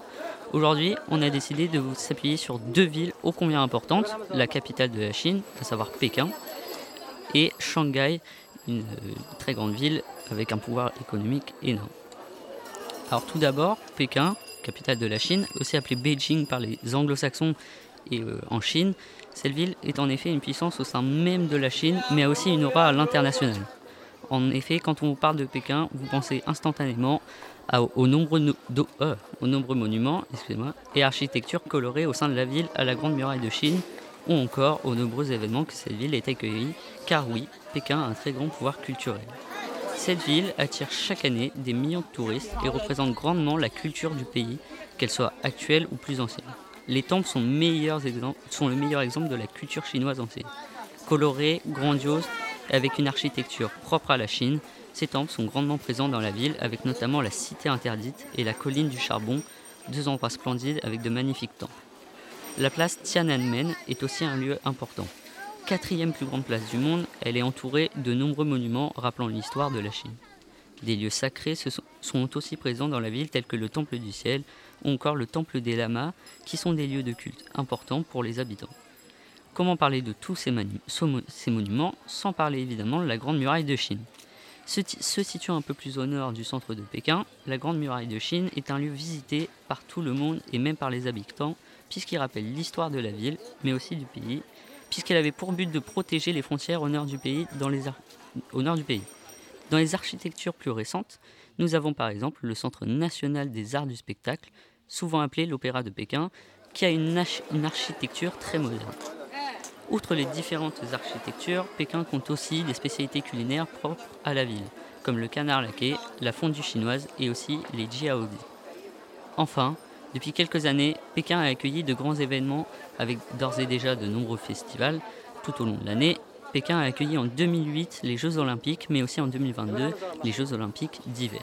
Aujourd'hui, on a décidé de s'appuyer sur deux villes ô combien importantes, la capitale de la Chine, à savoir Pékin, et Shanghai, une très grande ville avec un pouvoir économique énorme. Alors tout d'abord, Pékin, capitale de la Chine, aussi appelée Beijing par les anglo-saxons et en Chine, cette ville est en effet une puissance au sein même de la Chine, mais a aussi une aura à l'international. En effet, quand on vous parle de Pékin, vous pensez instantanément aux nombreux monuments et architectures colorées au sein de la ville, à la Grande Muraille de Chine, ou encore aux nombreux événements que cette ville est accueillie, car oui, Pékin a un très grand pouvoir culturel. Cette ville attire chaque année des millions de touristes et représente grandement la culture du pays, qu'elle soit actuelle ou plus ancienne. Les temples sont le meilleur exemple de la culture chinoise ancienne. Colorés, grandioses, avec une architecture propre à la Chine, ces temples sont grandement présents dans la ville, avec notamment la cité interdite et la colline du charbon, deux endroits splendides avec de magnifiques temples. La place Tiananmen est aussi un lieu important. 4e plus grande place du monde, elle est entourée de nombreux monuments rappelant l'histoire de la Chine. Des lieux sacrés sont aussi présents dans la ville, tels que le Temple du Ciel ou encore le Temple des Lamas, qui sont des lieux de culte importants pour les habitants. Comment parler de tous ces monuments sans parler évidemment de la Grande Muraille de Chine ? Se situant un peu plus au nord du centre de Pékin, la Grande Muraille de Chine est un lieu visité par tout le monde et même par les habitants, puisqu'il rappelle l'histoire de la ville, mais aussi du pays, puisqu'elle avait pour but de protéger les frontières au nord du pays. Dans les architectures plus récentes, nous avons par exemple le Centre national des arts du spectacle, souvent appelé l'Opéra de Pékin, qui a une architecture très moderne. Outre les différentes architectures, Pékin compte aussi des spécialités culinaires propres à la ville, comme le canard laqué, la fondue chinoise et aussi les jiaodi. Enfin, depuis quelques années, Pékin a accueilli de grands événements avec d'ores et déjà de nombreux festivals tout au long de l'année. Pékin a accueilli en 2008 les Jeux Olympiques, mais aussi en 2022 les Jeux Olympiques d'hiver.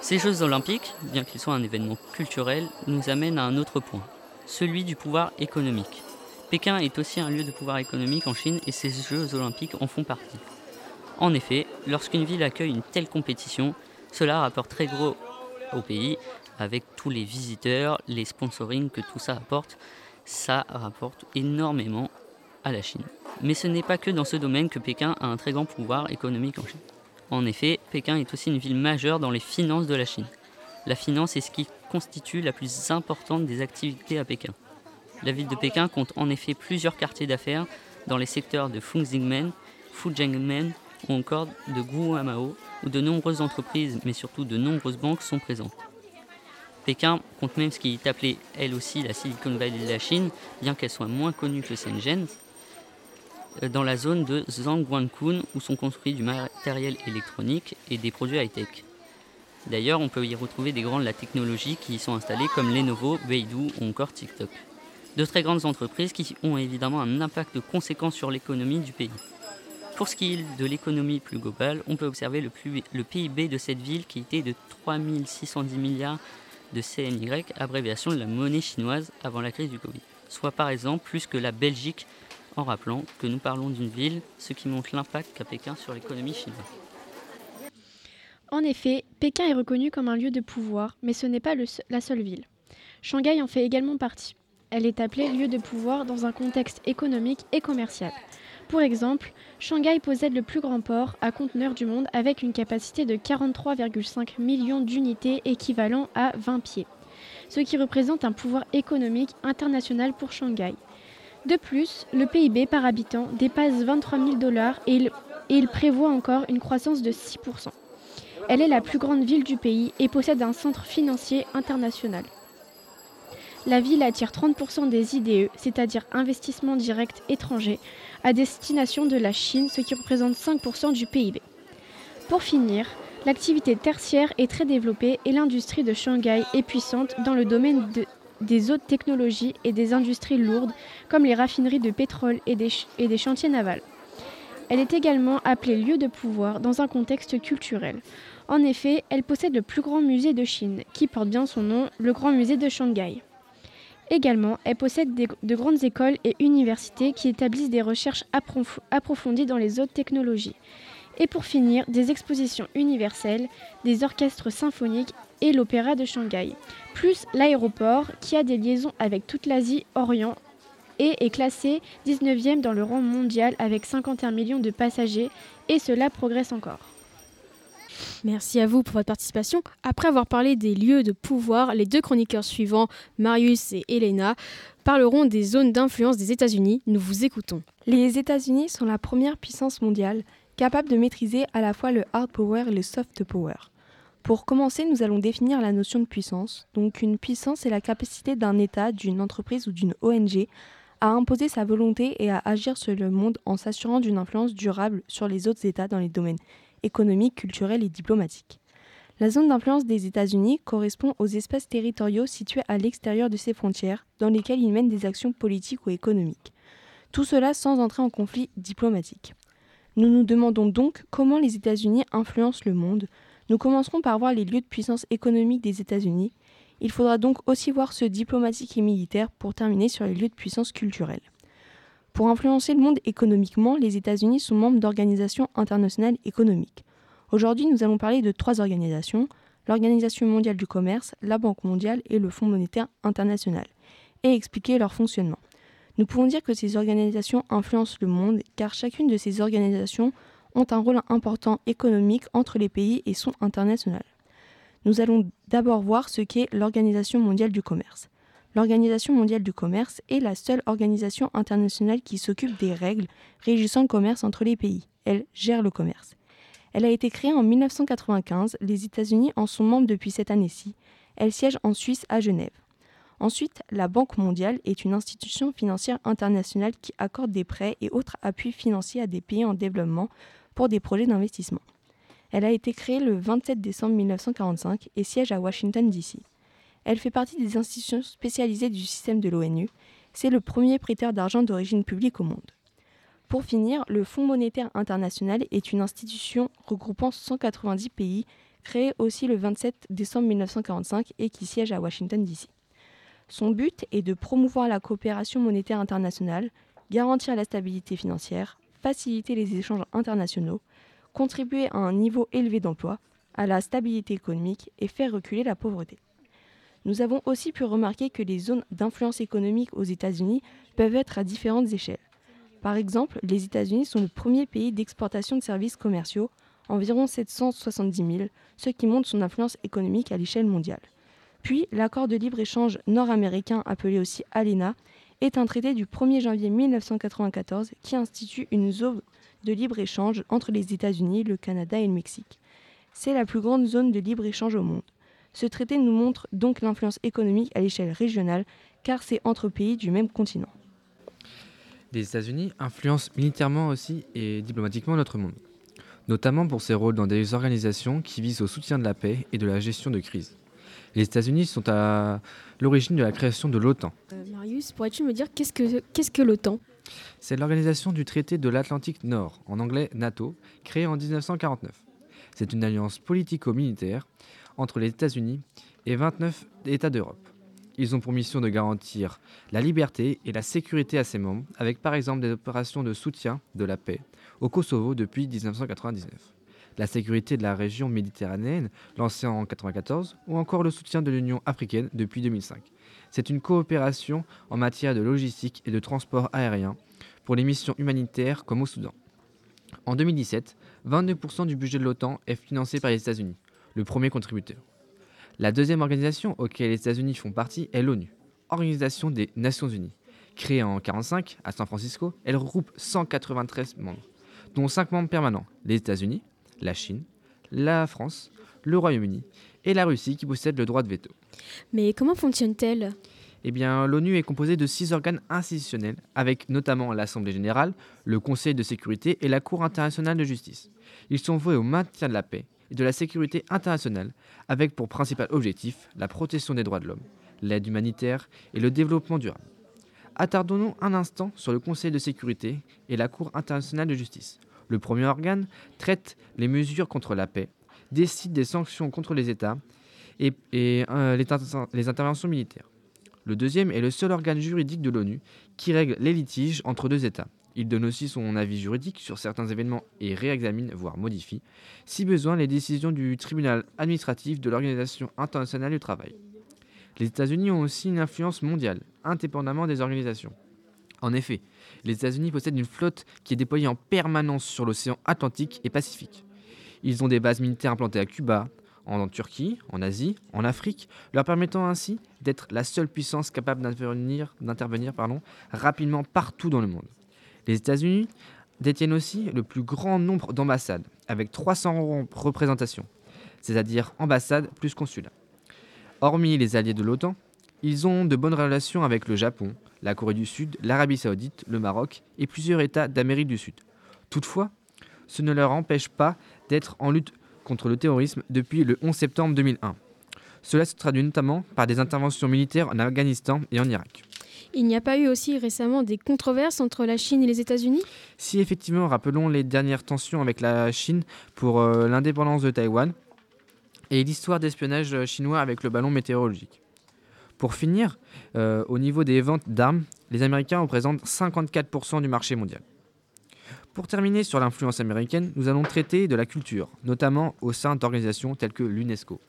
Ces Jeux Olympiques, bien qu'ils soient un événement culturel, nous amènent à un autre point, celui du pouvoir économique. Pékin est aussi un lieu de pouvoir économique en Chine et ces Jeux Olympiques en font partie. En effet, lorsqu'une ville accueille une telle compétition, cela rapporte très gros au pays, avec tous les visiteurs, les sponsorings que tout ça rapporte énormément à la Chine. Mais ce n'est pas que dans ce domaine que Pékin a un très grand pouvoir économique en Chine. En effet, Pékin est aussi une ville majeure dans les finances de la Chine. La finance est ce qui constitue la plus importante des activités à Pékin. La ville de Pékin compte en effet plusieurs quartiers d'affaires dans les secteurs de Fungzhengmen, Fujianmen ou encore de Guomao, où de nombreuses entreprises, mais surtout de nombreuses banques sont présentes. Pékin compte même ce qui est appelé, elle aussi, la Silicon Valley de la Chine, bien qu'elle soit moins connue que Shenzhen, dans la zone de Zhangguancun, où sont construits du matériel électronique et des produits high-tech. D'ailleurs, on peut y retrouver des grands de la technologie qui y sont installés, comme Lenovo, Baidu ou encore TikTok. De très grandes entreprises qui ont évidemment un impact conséquent sur l'économie du pays. Pour ce qui est de l'économie plus globale, on peut observer le PIB de cette ville qui était de 3610 milliards de CNY, abréviation de la monnaie chinoise avant la crise du Covid. Soit par exemple plus que la Belgique, en rappelant que nous parlons d'une ville, ce qui montre l'impact qu'a Pékin sur l'économie chinoise. En effet, Pékin est reconnu comme un lieu de pouvoir, mais ce n'est pas la seule ville. Shanghai en fait également partie. Elle est appelée lieu de pouvoir dans un contexte économique et commercial. Pour exemple, Shanghai possède le plus grand port à conteneurs du monde avec une capacité de 43,5 millions d'unités équivalent à 20 pieds, ce qui représente un pouvoir économique international pour Shanghai. De plus, le PIB par habitant dépasse $23,000 et il prévoit encore une croissance de 6%. Elle est la plus grande ville du pays et possède un centre financier international. La ville attire 30% des IDE, c'est-à-dire investissements directs étrangers, à destination de la Chine, ce qui représente 5% du PIB. Pour finir, l'activité tertiaire est très développée et l'industrie de Shanghai est puissante dans le domaine des hautes technologies et des industries lourdes, comme les raffineries de pétrole et des chantiers navals. Elle est également appelée lieu de pouvoir dans un contexte culturel. En effet, elle possède le plus grand musée de Chine, qui porte bien son nom, le Grand Musée de Shanghai. Également, elle possède de grandes écoles et universités qui établissent des recherches approfondies dans les hautes technologies. Et pour finir, des expositions universelles, des orchestres symphoniques et l'opéra de Shanghai. Plus l'aéroport, qui a des liaisons avec toute l'Asie, Orient, et est classé 19e dans le rang mondial avec 51 millions de passagers, et cela progresse encore. Merci à vous pour votre participation. Après avoir parlé des lieux de pouvoir, les deux chroniqueurs suivants, Marius et Elena, parleront des zones d'influence des États-Unis. Nous vous écoutons. Les États-Unis sont la première puissance mondiale. capable de maîtriser à la fois le hard power et le soft power. Pour commencer, nous allons définir la notion de puissance. Donc, une puissance est la capacité d'un État, d'une entreprise ou d'une ONG à imposer sa volonté et à agir sur le monde en s'assurant d'une influence durable sur les autres États dans les domaines économiques, culturels et diplomatiques. La zone d'influence des États-Unis correspond aux espaces territoriaux situés à l'extérieur de ses frontières, dans lesquels ils mènent des actions politiques ou économiques. Tout cela sans entrer en conflit diplomatique. Nous nous demandons donc comment les États-Unis influencent le monde. Nous commencerons par voir les lieux de puissance économique des États-Unis. Il faudra donc aussi voir ceux diplomatiques et militaires pour terminer sur les lieux de puissance culturelle. Pour influencer le monde économiquement, les États-Unis sont membres d'organisations internationales économiques. Aujourd'hui, nous allons parler de trois organisations, l'Organisation mondiale du commerce, la Banque mondiale et le Fonds monétaire international, et expliquer leur fonctionnement. Nous pouvons dire que ces organisations influencent le monde car chacune de ces organisations ont un rôle important économique entre les pays et sont internationales. Nous allons d'abord voir ce qu'est l'Organisation mondiale du commerce. L'Organisation mondiale du commerce est la seule organisation internationale qui s'occupe des règles régissant le commerce entre les pays. Elle gère le commerce. Elle a été créée en 1995, les États-Unis en sont membres depuis cette année-ci. Elle siège en Suisse à Genève. Ensuite, la Banque mondiale est une institution financière internationale qui accorde des prêts et autres appuis financiers à des pays en développement pour des projets d'investissement. Elle a été créée le 27 décembre 1945 et siège à Washington, D.C. Elle fait partie des institutions spécialisées du système de l'ONU. C'est le premier prêteur d'argent d'origine publique au monde. Pour finir, le Fonds monétaire international est une institution regroupant 190 pays, créée aussi le 27 décembre 1945 et qui siège à Washington, D.C. Son but est de promouvoir la coopération monétaire internationale, garantir la stabilité financière, faciliter les échanges internationaux, contribuer à un niveau élevé d'emploi, à la stabilité économique et faire reculer la pauvreté. Nous avons aussi pu remarquer que les zones d'influence économique aux États-Unis peuvent être à différentes échelles. Par exemple, les États-Unis sont le premier pays d'exportation de services commerciaux, environ 770 000, ce qui montre son influence économique à l'échelle mondiale. Puis, l'accord de libre-échange nord-américain, appelé aussi ALENA, est un traité du 1er janvier 1994 qui institue une zone de libre-échange entre les États-Unis, le Canada et le Mexique. C'est la plus grande zone de libre-échange au monde. Ce traité nous montre donc l'influence économique à l'échelle régionale, car c'est entre pays du même continent. Les États-Unis influencent militairement aussi et diplomatiquement notre monde, notamment pour ses rôles dans des organisations qui visent au soutien de la paix et de la gestion de crises. Les États-Unis sont à l'origine de la création de l'OTAN. Marius, pourrais-tu me dire qu'est-ce que l'OTAN ? C'est l'organisation du traité de l'Atlantique Nord, en anglais NATO, créée en 1949. C'est une alliance politico-militaire entre les États-Unis et 29 États d'Europe. Ils ont pour mission de garantir la liberté et la sécurité à ses membres, avec par exemple des opérations de soutien de la paix au Kosovo depuis 1999. La sécurité de la région méditerranéenne, lancée en 1994, ou encore le soutien de l'Union africaine depuis 2005. C'est une coopération en matière de logistique et de transport aérien pour les missions humanitaires comme au Soudan. En 2017, 22% du budget de l'OTAN est financé par les États-Unis, le premier contributeur. La deuxième organisation auquel les États-Unis font partie est l'ONU, Organisation des Nations Unies. Créée en 1945 à San Francisco, elle regroupe 193 membres, dont 5 membres permanents, les États-Unis, la Chine, la France, le Royaume-Uni et la Russie qui possèdent le droit de veto. Mais comment fonctionne-t-elle ? Eh bien, l'ONU est composée de 6 organes institutionnels, avec notamment l'Assemblée Générale, le Conseil de sécurité et la Cour internationale de justice. Ils sont voués au maintien de la paix et de la sécurité internationale, avec pour principal objectif la protection des droits de l'homme, l'aide humanitaire et le développement durable. Attardons-nous un instant sur le Conseil de sécurité et la Cour internationale de justice. Le premier organe traite les mesures contre la paix, décide des sanctions contre les États et les interventions militaires. Le deuxième est le seul organe juridique de l'ONU qui règle les litiges entre deux États. Il donne aussi son avis juridique sur certains événements et réexamine, voire modifie, si besoin, les décisions du tribunal administratif de l'Organisation internationale du travail. Les États-Unis ont aussi une influence mondiale, indépendamment des organisations. En effet, les États-Unis possèdent une flotte qui est déployée en permanence sur l'océan Atlantique et Pacifique. Ils ont des bases militaires implantées à Cuba, en Turquie, en Asie, en Afrique, leur permettant ainsi d'être la seule puissance capable d'intervenir rapidement partout dans le monde. Les États-Unis détiennent aussi le plus grand nombre d'ambassades, avec 300 représentations, c'est-à-dire ambassades plus consulats. Hormis les alliés de l'OTAN, ils ont de bonnes relations avec le Japon, la Corée du Sud, l'Arabie Saoudite, le Maroc et plusieurs États d'Amérique du Sud. Toutefois, ce ne leur empêche pas d'être en lutte contre le terrorisme depuis le 11 septembre 2001. Cela se traduit notamment par des interventions militaires en Afghanistan et en Irak. Il n'y a pas eu aussi récemment des controverses entre la Chine et les États-Unis ? Si, effectivement, rappelons les dernières tensions avec la Chine pour l'indépendance de Taïwan et l'histoire d'espionnage chinois avec le ballon météorologique. Pour finir, au niveau des ventes d'armes, les Américains représentent 54% du marché mondial. Pour terminer sur l'influence américaine, nous allons traiter de la culture, notamment au sein d'organisations telles que l'UNESCO.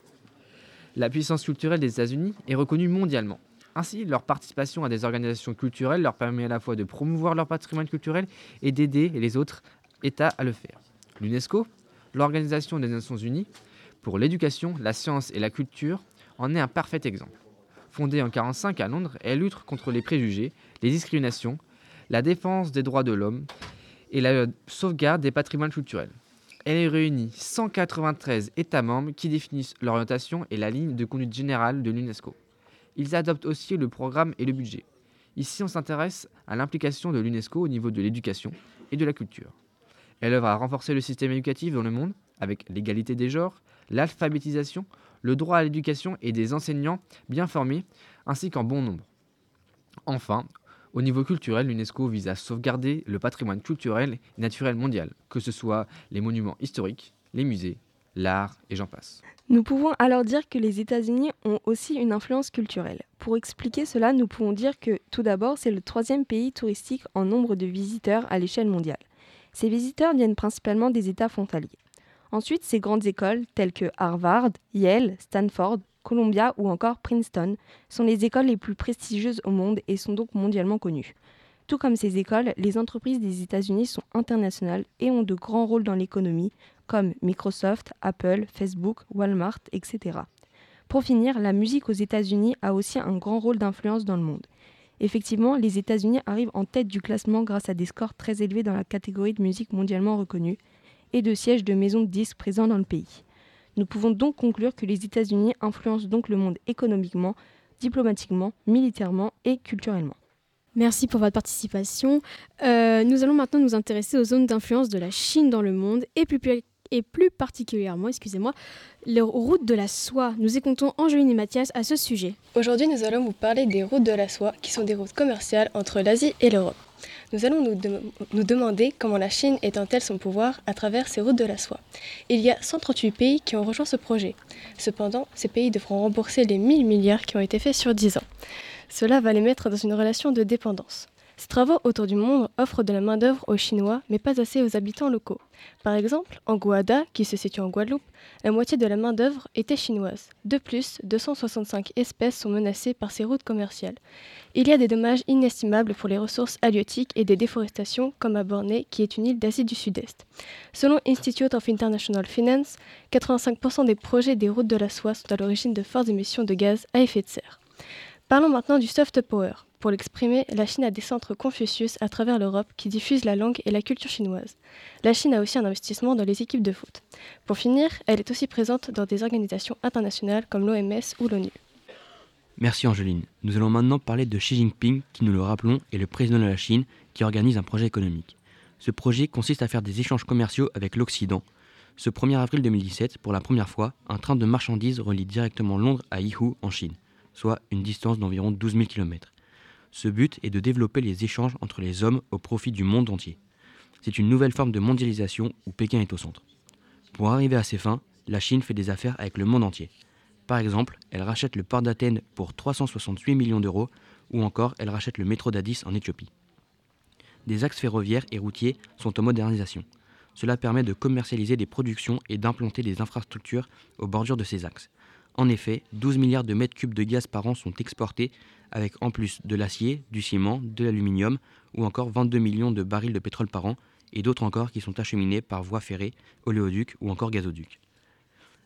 La puissance culturelle des États-Unis est reconnue mondialement. Ainsi, leur participation à des organisations culturelles leur permet à la fois de promouvoir leur patrimoine culturel et d'aider les autres États à le faire. L'UNESCO, l'Organisation des Nations Unies, pour l'éducation, la science et la culture, en est un parfait exemple. Fondée en 1945 à Londres, elle lutte contre les préjugés, les discriminations, la défense des droits de l'homme et la sauvegarde des patrimoines culturels. Elle réunit 193 États membres qui définissent l'orientation et la ligne de conduite générale de l'UNESCO. Ils adoptent aussi le programme et le budget. Ici, on s'intéresse à l'implication de l'UNESCO au niveau de l'éducation et de la culture. Elle œuvre à renforcer le système éducatif dans le monde, avec l'égalité des genres, l'alphabétisation, le droit à l'éducation et des enseignants bien formés, ainsi qu'en bon nombre. Enfin, au niveau culturel, l'UNESCO vise à sauvegarder le patrimoine culturel et naturel mondial, que ce soit les monuments historiques, les musées, l'art et j'en passe. Nous pouvons alors dire que les États-Unis ont aussi une influence culturelle. Pour expliquer cela, nous pouvons dire que, tout d'abord, c'est le troisième pays touristique en nombre de visiteurs à l'échelle mondiale. Ces visiteurs viennent principalement des États frontaliers. Ensuite, ces grandes écoles, telles que Harvard, Yale, Stanford, Columbia ou encore Princeton, sont les écoles les plus prestigieuses au monde et sont donc mondialement connues. Tout comme ces écoles, les entreprises des États-Unis sont internationales et ont de grands rôles dans l'économie, comme Microsoft, Apple, Facebook, Walmart, etc. Pour finir, la musique aux États-Unis a aussi un grand rôle d'influence dans le monde. Effectivement, les États-Unis arrivent en tête du classement grâce à des scores très élevés dans la catégorie de musique mondialement reconnue, et de sièges de maisons de disques présents dans le pays. Nous pouvons donc conclure que les États-Unis influencent donc le monde économiquement, diplomatiquement, militairement et culturellement. Merci pour votre participation. Nous allons maintenant nous intéresser aux zones d'influence de la Chine dans le monde et plus particulièrement, les routes de la soie. Nous écoutons Angeline et Mathias à ce sujet. Aujourd'hui, nous allons vous parler des routes de la soie, qui sont des routes commerciales entre l'Asie et l'Europe. Nous allons nous demander comment la Chine étend-elle son pouvoir à travers ses routes de la soie. Il y a 138 pays qui ont rejoint ce projet. Cependant, ces pays devront rembourser les 1000 milliards qui ont été faits sur 10 ans. Cela va les mettre dans une relation de dépendance. Ces travaux autour du monde offrent de la main-d'œuvre aux Chinois, mais pas assez aux habitants locaux. Par exemple, en Guada, qui se situe en Guadeloupe, la moitié de la main-d'œuvre était chinoise. De plus, 265 espèces sont menacées par ces routes commerciales. Il y a des dommages inestimables pour les ressources halieutiques et des déforestations, comme à Bornée, qui est une île d'Asie du Sud-Est. Selon Institute of International Finance, 85% des projets des routes de la soie sont à l'origine de fortes émissions de gaz à effet de serre. Parlons maintenant du soft power. Pour l'exprimer, la Chine a des centres Confucius à travers l'Europe qui diffusent la langue et la culture chinoise. La Chine a aussi un investissement dans les équipes de foot. Pour finir, elle est aussi présente dans des organisations internationales comme l'OMS ou l'ONU. Merci Angeline. Nous allons maintenant parler de Xi Jinping, qui, nous le rappelons, est le président de la Chine qui organise un projet économique. Ce projet consiste à faire des échanges commerciaux avec l'Occident. Ce 1er avril 2017, pour la première fois, un train de marchandises relie directement Londres à Yihu en Chine, soit une distance d'environ 12 000 km. Ce but est de développer les échanges entre les hommes au profit du monde entier. C'est une nouvelle forme de mondialisation où Pékin est au centre. Pour arriver à ses fins, la Chine fait des affaires avec le monde entier. Par exemple, elle rachète le port d'Athènes pour 368 millions d'euros ou encore elle rachète le métro d'Addis en Éthiopie. Des axes ferroviaires et routiers sont en modernisation. Cela permet de commercialiser des productions et d'implanter des infrastructures aux bordures de ces axes. En effet, 12 milliards de mètres cubes de gaz par an sont exportés, avec en plus de l'acier, du ciment, de l'aluminium ou encore 22 millions de barils de pétrole par an et d'autres encore qui sont acheminés par voie ferrée, oléoduc ou encore gazoduc.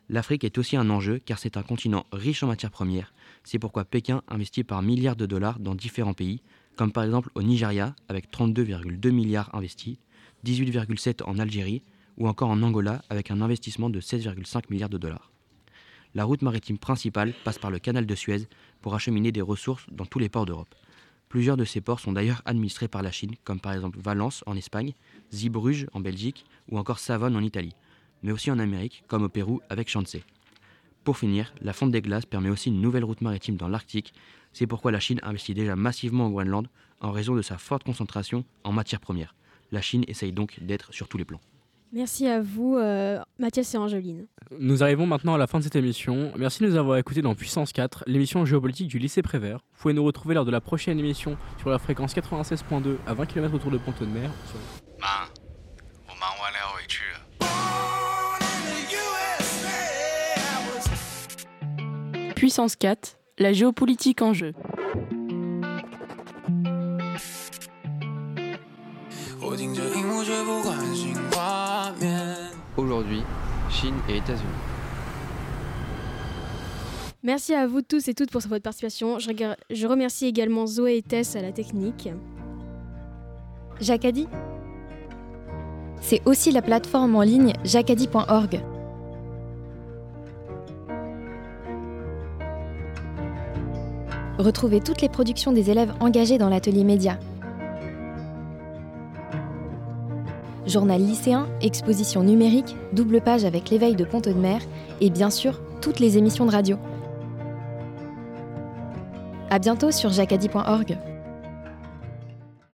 L'Afrique est aussi un enjeu car c'est un continent riche en matières premières. C'est pourquoi Pékin investit par milliards de dollars dans différents pays, comme par exemple au Nigeria avec 32,2 milliards investis, 18,7 en Algérie ou encore en Angola avec un investissement de 16,5 milliards de dollars. La route maritime principale passe par le canal de Suez pour acheminer des ressources dans tous les ports d'Europe. Plusieurs de ces ports sont d'ailleurs administrés par la Chine, comme par exemple Valence en Espagne, Zeebrugge en Belgique ou encore Savone en Italie, mais aussi en Amérique, comme au Pérou avec Chancay. Pour finir, la fonte des glaces permet aussi une nouvelle route maritime dans l'Arctique, c'est pourquoi la Chine investit déjà massivement au Groenland en raison de sa forte concentration en matières premières. La Chine essaye donc d'être sur tous les plans. Merci à vous, Mathias et Angeline. Nous arrivons maintenant à la fin de cette émission. Merci de nous avoir écoutés dans Puissance 4, l'émission géopolitique du lycée Prévert. Vous pouvez nous retrouver lors de la prochaine émission sur la fréquence 96.2 à 20 km autour de Pont-de-Mer. Puissance 4, la géopolitique en jeu. Aujourd'hui, Chine et États-Unis. Merci à vous tous et toutes pour votre participation. Je remercie également Zoé et Tess à la technique. Jacadi. C'est aussi la plateforme en ligne jacadi.org. Retrouvez toutes les productions des élèves engagés dans l'atelier média. Journal lycéen, exposition numérique, double page avec l'éveil de Pont-de-Mer et bien sûr, toutes les émissions de radio. À bientôt sur jacadi.org.